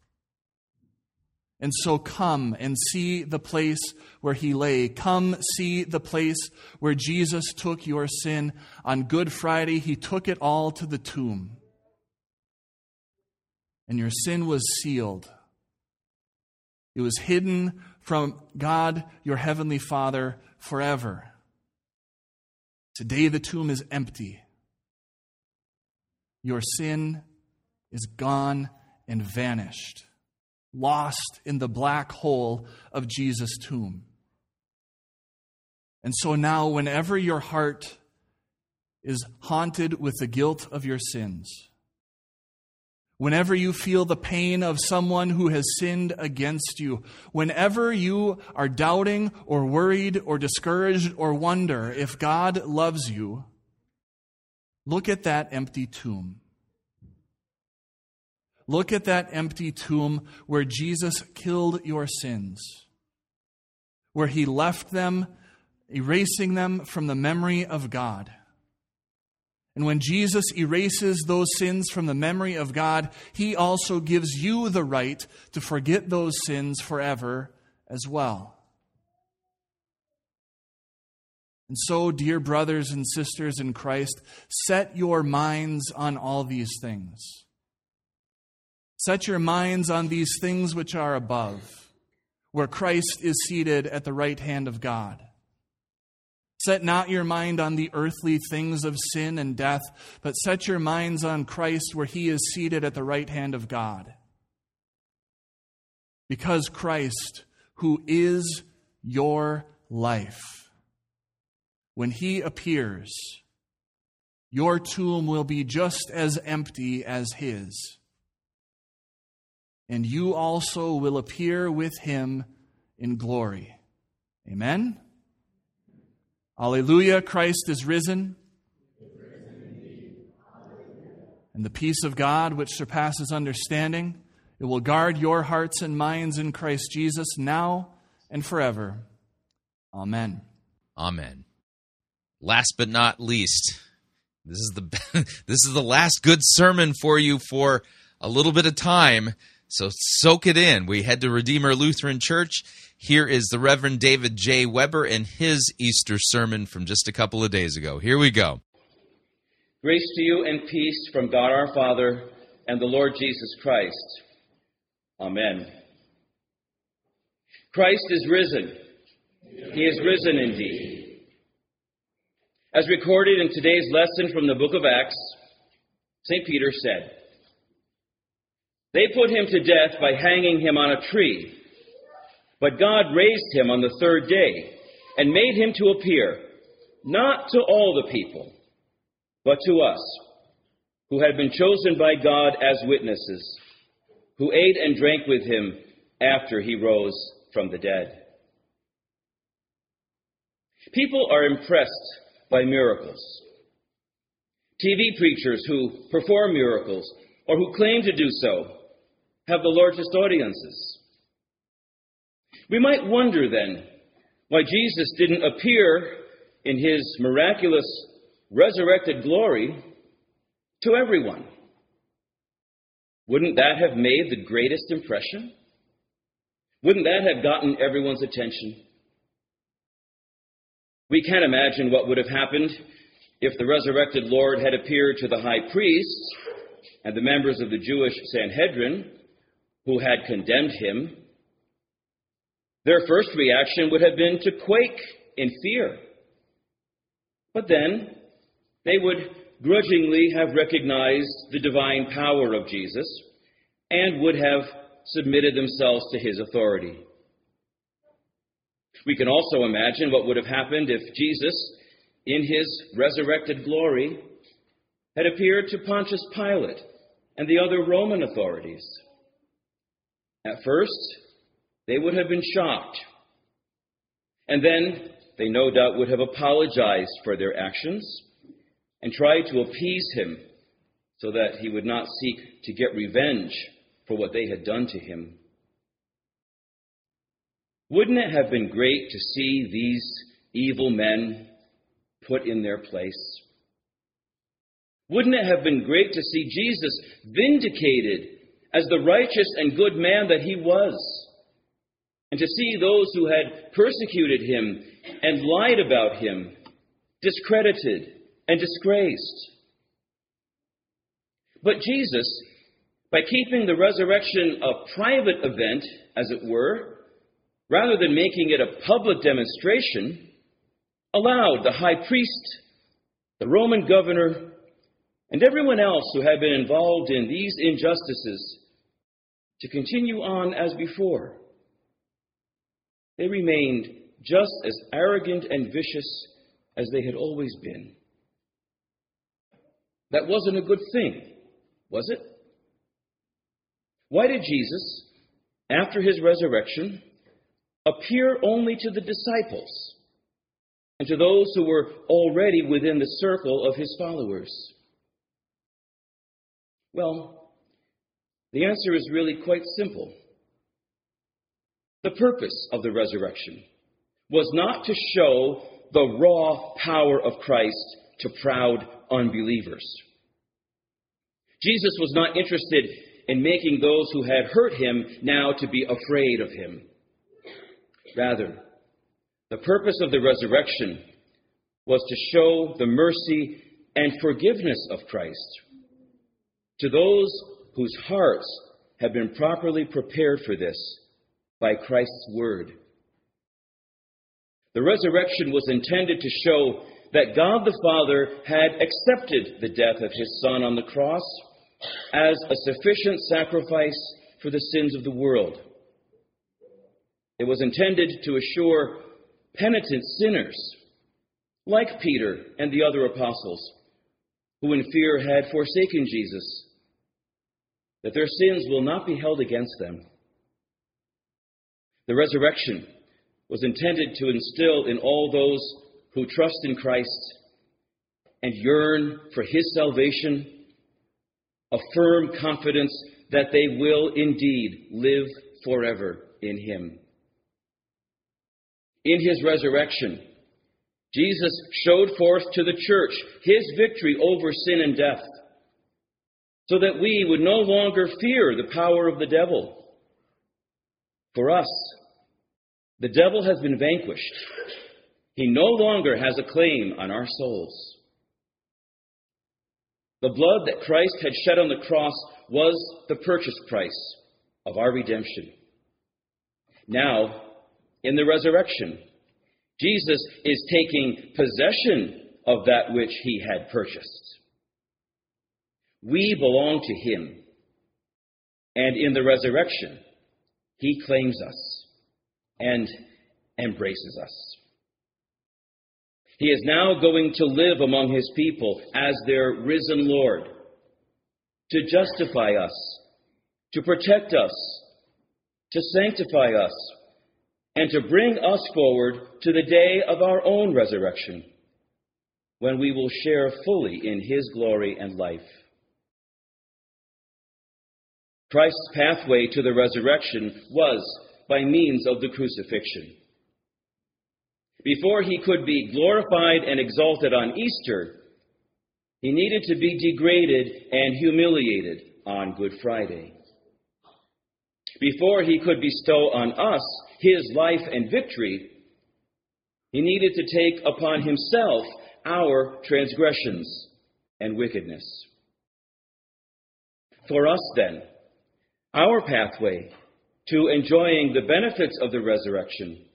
And so come and see the place where he lay. Come see the place where Jesus took your sin. On Good Friday, he took it all to the tomb. And your sin was sealed. It was hidden from God, your heavenly Father, forever. Today the tomb is empty. Your sin is gone and vanished, lost in the black hole of Jesus' tomb. And so now, whenever your heart is haunted with the guilt of your sins, whenever you feel the pain of someone who has sinned against you, whenever you are doubting or worried or discouraged or wonder if God loves you, look at that empty tomb. Look at that empty tomb where Jesus killed your sins, where he left them, erasing them from the memory of God. And when Jesus erases those sins from the memory of God, he also gives you the right to forget those sins forever as well. And so, dear brothers and sisters in Christ, set your minds on all these things. Set your minds on these things which are above, where Christ is seated at the right hand of God. Set not your mind on the earthly things of sin and death, but set your minds on Christ, where he is seated at the right hand of God. Because Christ, who is your life, when he appears, your tomb will be just as empty as his. And you also will appear with him in glory. Amen? Alleluia, Christ is risen. risen And the peace of God, which surpasses understanding, it will guard your hearts and minds in Christ Jesus, now and forever. Amen. Amen. Last but not least, this is the this is the last good sermon for you for a little bit of time. So soak it in. We head to Redeemer Lutheran Church. Here is the Reverend David J. Weber and his Easter sermon from just a couple of days ago. Here we go. Grace to you and peace from God our Father and the Lord Jesus Christ. Amen. Christ is risen. He is risen indeed. As recorded in today's lesson from the book of Acts, Saint Peter said, "They put him to death by hanging him on a tree. But God raised him on the third day and made him to appear, not to all the people, but to us, who had been chosen by God as witnesses, who ate and drank with him after he rose from the dead." People are impressed by miracles. T V preachers who perform miracles, or who claim to do so, have the largest audiences. We might wonder then why Jesus didn't appear in his miraculous resurrected glory to everyone. Wouldn't that have made the greatest impression? Wouldn't that have gotten everyone's attention? We can't imagine what would have happened if the resurrected Lord had appeared to the high priests and the members of the Jewish Sanhedrin who had condemned him. Their first reaction would have been to quake in fear. But then they would grudgingly have recognized the divine power of Jesus and would have submitted themselves to his authority. We can also imagine what would have happened if Jesus, in his resurrected glory, had appeared to Pontius Pilate and the other Roman authorities. At first, they would have been shocked, and then they no doubt would have apologized for their actions and tried to appease him so that he would not seek to get revenge for what they had done to him. Wouldn't it have been great to see these evil men put in their place? Wouldn't it have been great to see Jesus vindicated as the righteous and good man that he was? And to see those who had persecuted him and lied about him discredited and disgraced. But Jesus, by keeping the resurrection a private event, as it were, rather than making it a public demonstration, allowed the high priest, the Roman governor, and everyone else who had been involved in these injustices to continue on as before. They remained just as arrogant and vicious as they had always been. That wasn't a good thing, was it? Why did Jesus, after his resurrection, appear only to the disciples and to those who were already within the circle of his followers? Well, the answer is really quite simple. The purpose of the resurrection was not to show the raw power of Christ to proud unbelievers. Jesus was not interested in making those who had hurt him now to be afraid of him. Rather, the purpose of the resurrection was to show the mercy and forgiveness of Christ to those whose hearts have been properly prepared for this by Christ's word. The resurrection was intended to show that God the Father had accepted the death of his Son on the cross as a sufficient sacrifice for the sins of the world. It was intended to assure penitent sinners, like Peter and the other apostles, who in fear had forsaken Jesus, that their sins will not be held against them. The resurrection was intended to instill in all those who trust in Christ and yearn for his salvation a firm confidence that they will indeed live forever in him. In his resurrection, Jesus showed forth to the church his victory over sin and death, so that we would no longer fear the power of the devil. For us, the devil has been vanquished. He no longer has a claim on our souls. The blood that Christ had shed on the cross was the purchase price of our redemption. Now, in the resurrection, Jesus is taking possession of that which he had purchased. We belong to him, and in the resurrection, he claims us and embraces us. He is now going to live among his people as their risen Lord, to justify us, to protect us, to sanctify us, and to bring us forward to the day of our own resurrection, when we will share fully in his glory and life. Christ's pathway to the resurrection was by means of the crucifixion. Before he could be glorified and exalted on Easter, he needed to be degraded and humiliated on Good Friday. Before he could bestow on us his life and victory, he needed to take upon himself our transgressions and wickedness. For us, then, our pathway to enjoying the benefits of the resurrection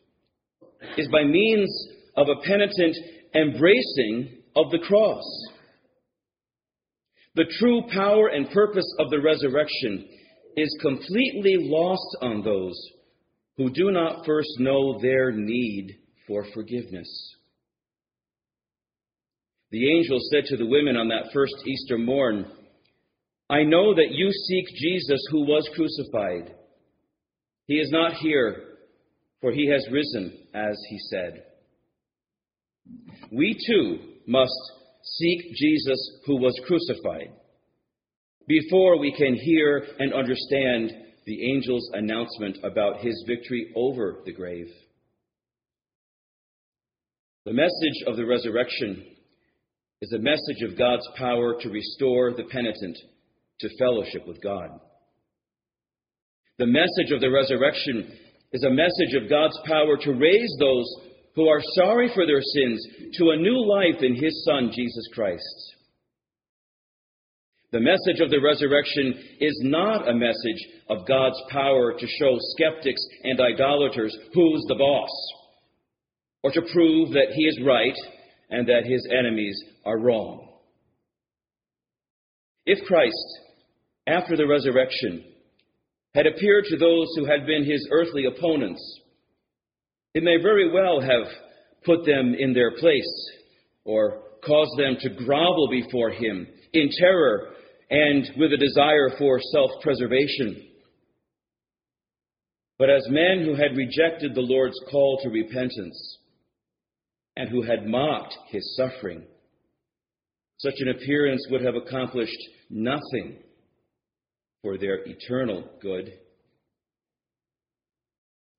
is by means of a penitent embracing of the cross. The true power and purpose of the resurrection is completely lost on those who do not first know their need for forgiveness. The angel said to the women on that first Easter morn, "I know that you seek Jesus who was crucified. He is not here, for he has risen, as he said." We too must seek Jesus who was crucified before we can hear and understand the angel's announcement about his victory over the grave. The message of the resurrection is a message of God's power to restore the penitent to fellowship with God. The message of the resurrection is a message of God's power to raise those who are sorry for their sins to a new life in his Son, Jesus Christ. The message of the resurrection is not a message of God's power to show skeptics and idolaters who's the boss, or to prove that he is right and that his enemies are wrong. If Christ, after the resurrection, had appeared to those who had been his earthly opponents, it may very well have put them in their place or caused them to grovel before him in terror and with a desire for self-preservation. But as men who had rejected the Lord's call to repentance and who had mocked his suffering, such an appearance would have accomplished nothing for their eternal good.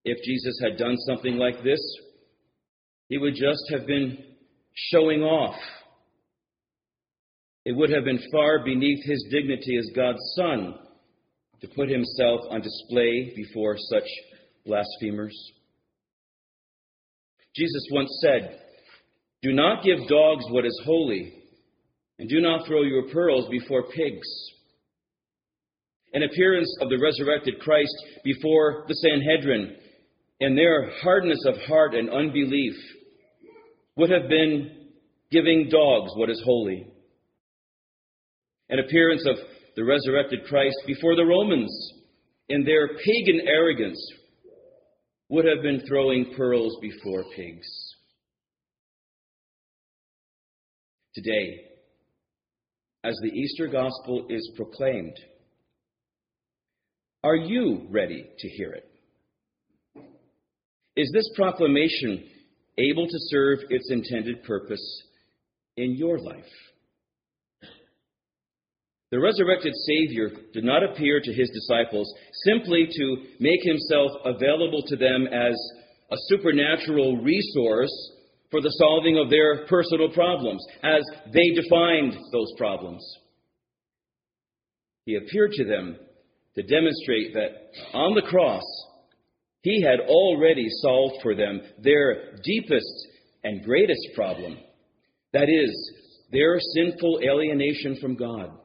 If Jesus had done something like this, he would just have been showing off. It would have been far beneath his dignity as God's Son to put himself on display before such blasphemers. Jesus once said, "Do not give dogs what is holy, and do not throw your pearls before pigs." An appearance of the resurrected Christ before the Sanhedrin and their hardness of heart and unbelief would have been giving dogs what is holy. An appearance of the resurrected Christ before the Romans in their pagan arrogance would have been throwing pearls before pigs. Today, as the Easter gospel is proclaimed, are you ready to hear it? Is this proclamation able to serve its intended purpose in your life? The resurrected Savior did not appear to his disciples simply to make himself available to them as a supernatural resource for the solving of their personal problems, as they defined those problems. He appeared to them to demonstrate that on the cross, he had already solved for them their deepest and greatest problem. That is, their sinful alienation from God.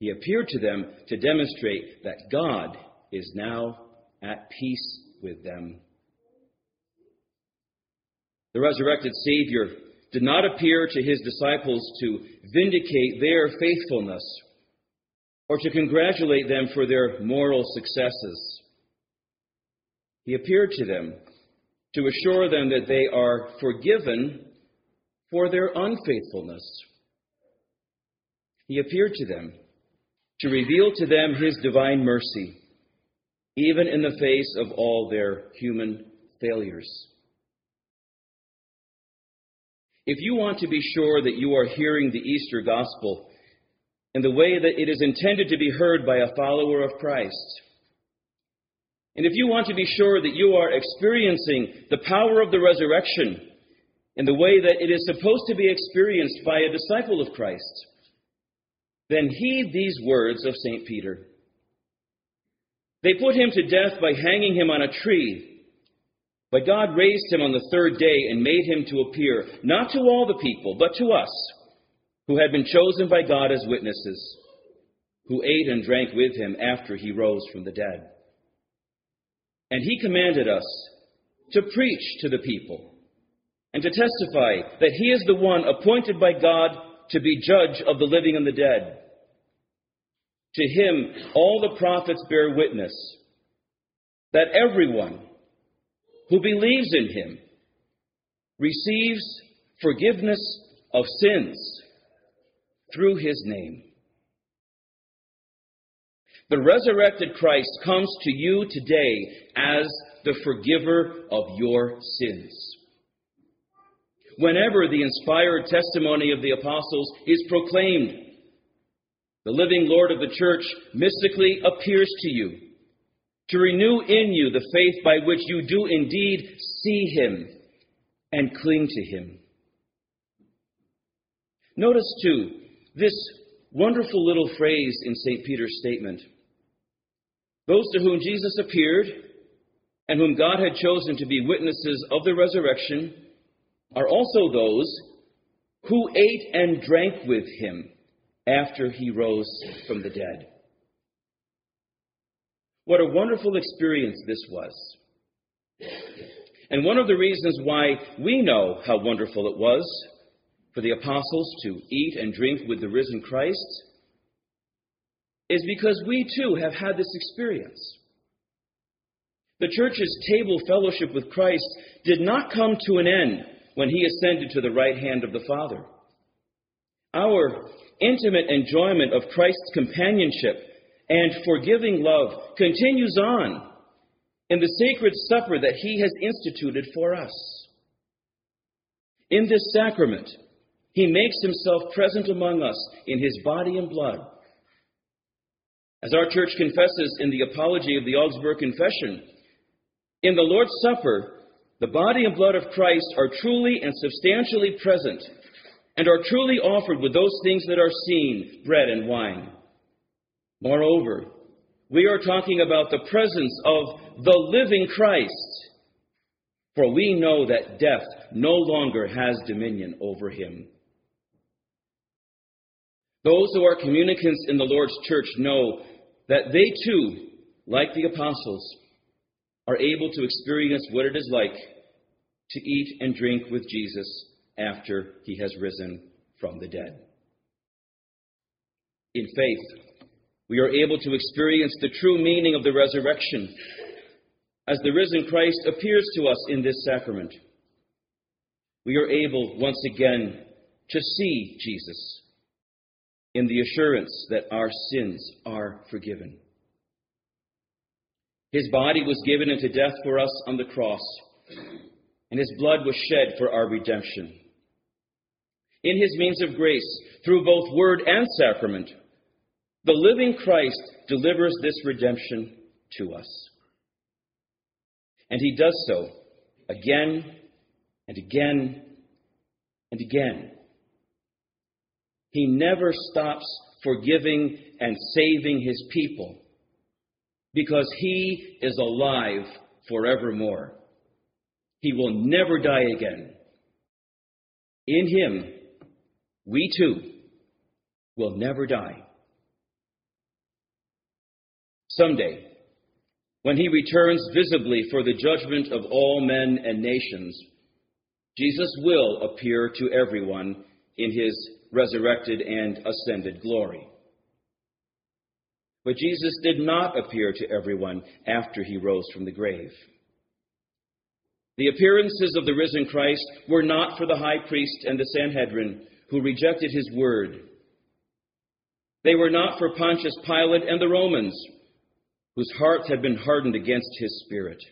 He appeared to them to demonstrate that God is now at peace with them. The resurrected Savior did not appear to his disciples to vindicate their faithfulness or to congratulate them for their moral successes. He appeared to them to assure them that they are forgiven for their unfaithfulness. He appeared to them to reveal to them his divine mercy, even in the face of all their human failures. If you want to be sure that you are hearing the Easter gospel in the way that it is intended to be heard by a follower of Christ, and if you want to be sure that you are experiencing the power of the resurrection in the way that it is supposed to be experienced by a disciple of Christ, then heed these words of Saint Peter. "They put him to death by hanging him on a tree, but God raised him on the third day and made him to appear, not to all the people, but to us, who had been chosen by God as witnesses, who ate and drank with him after he rose from the dead. And he commanded us to preach to the people and to testify that he is the one appointed by God to be judge of the living and the dead. To him all the prophets bear witness that everyone who believes in him receives forgiveness of sins through his name." The resurrected Christ comes to you today as the forgiver of your sins. Whenever the inspired testimony of the apostles is proclaimed, the living Lord of the church mystically appears to you to renew in you the faith by which you do indeed see him and cling to him. Notice, too, this wonderful little phrase in Saint Peter's statement. Those to whom Jesus appeared and whom God had chosen to be witnesses of the resurrection are also those who ate and drank with him after he rose from the dead. What a wonderful experience this was. And one of the reasons why we know how wonderful it was for the apostles to eat and drink with the risen Christ is because we too have had this experience. The church's table fellowship with Christ did not come to an end when he ascended to the right hand of the Father. Our intimate enjoyment of Christ's companionship and forgiving love continues on in the sacred supper that he has instituted for us. In this sacrament, he makes himself present among us in his body and blood. As our church confesses in the Apology of the Augsburg Confession, in the Lord's Supper, the body and blood of Christ are truly and substantially present and are truly offered with those things that are seen, bread and wine. Moreover, we are talking about the presence of the living Christ, for we know that death no longer has dominion over him. Those who are communicants in the Lord's church know that they too, like the apostles, are able to experience what it is like to eat and drink with Jesus after he has risen from the dead. In faith, we are able to experience the true meaning of the resurrection as the risen Christ appears to us in this sacrament. We are able once again to see Jesus in the assurance that our sins are forgiven. His body was given into death for us on the cross, and his blood was shed for our redemption. In his means of grace, through both word and sacrament, the living Christ delivers this redemption to us. And he does so again and again and again. He never stops forgiving and saving his people because he is alive forevermore. He will never die again. In him, we too will never die. Someday, when he returns visibly for the judgment of all men and nations, Jesus will appear to everyone in his resurrected and ascended glory. But Jesus did not appear to everyone after he rose from the grave. The appearances of the risen Christ were not for the high priest and the Sanhedrin, who rejected his word. They were not for Pontius Pilate and the Romans, whose hearts had been hardened against his spirit.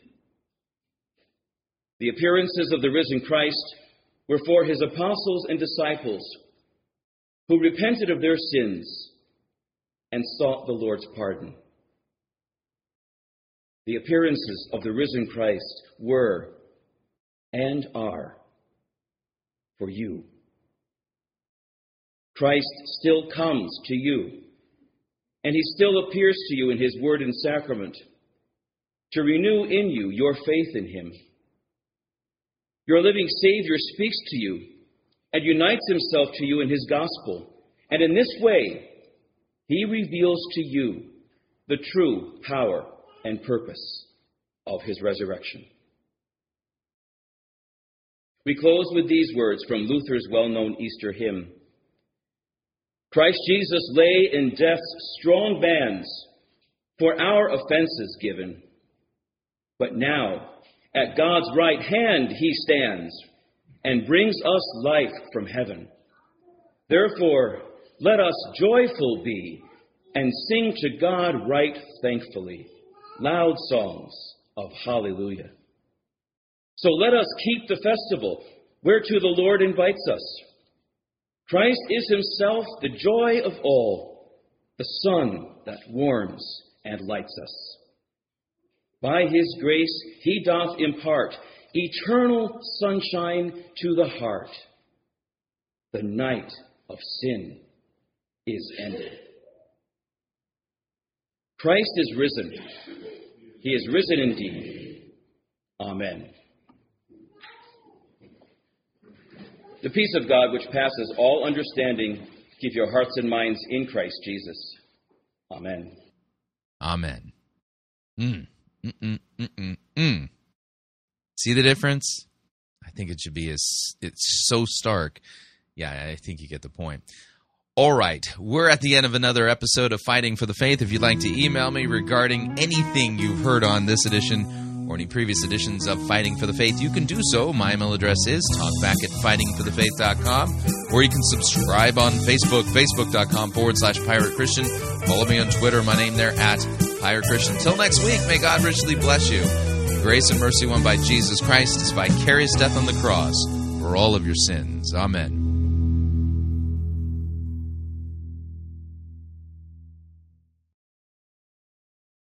The appearances of the risen Christ were for his apostles and disciples, who repented of their sins and sought the Lord's pardon. The appearances of the risen Christ were and are for you. Christ still comes to you, and he still appears to you in his word and sacrament to renew in you your faith in him. Your living Savior speaks to you and unites himself to you in his gospel. And in this way, he reveals to you the true power and purpose of his resurrection. We close with these words from Luther's well-known Easter hymn. Christ Jesus lay in death's strong bands, for our offenses given. But now, at God's right hand he stands, and brings us life from heaven. Therefore, let us joyful be, and sing to God right thankfully, loud songs of hallelujah. So let us keep the festival, whereto the Lord invites us. Christ is himself the joy of all, the sun that warms and lights us. By his grace he doth impart eternal sunshine to the heart. The night of sin is ended. Christ is risen. He is risen indeed. Amen. The peace of God, which passes all understanding, keep your hearts and minds in Christ Jesus. Amen. Amen. Mm. Mm-mm, mm-mm, mm. See the difference? I think it should be as it's so stark. Yeah, I think you get the point. All right, we're at the end of another episode of Fighting for the Faith. If you'd like to email me regarding anything you've heard on this edition or any previous editions of Fighting for the Faith, you can do so. My email address is talkback at fighting for the faith dot com, or you can subscribe on Facebook, facebook.com forward slash pirate Christian. Follow me on Twitter, my name there at Pirate Christian. Till next week, may God richly bless you. Grace and mercy won by Jesus Christ, his vicarious death on the cross for all of your sins. Amen.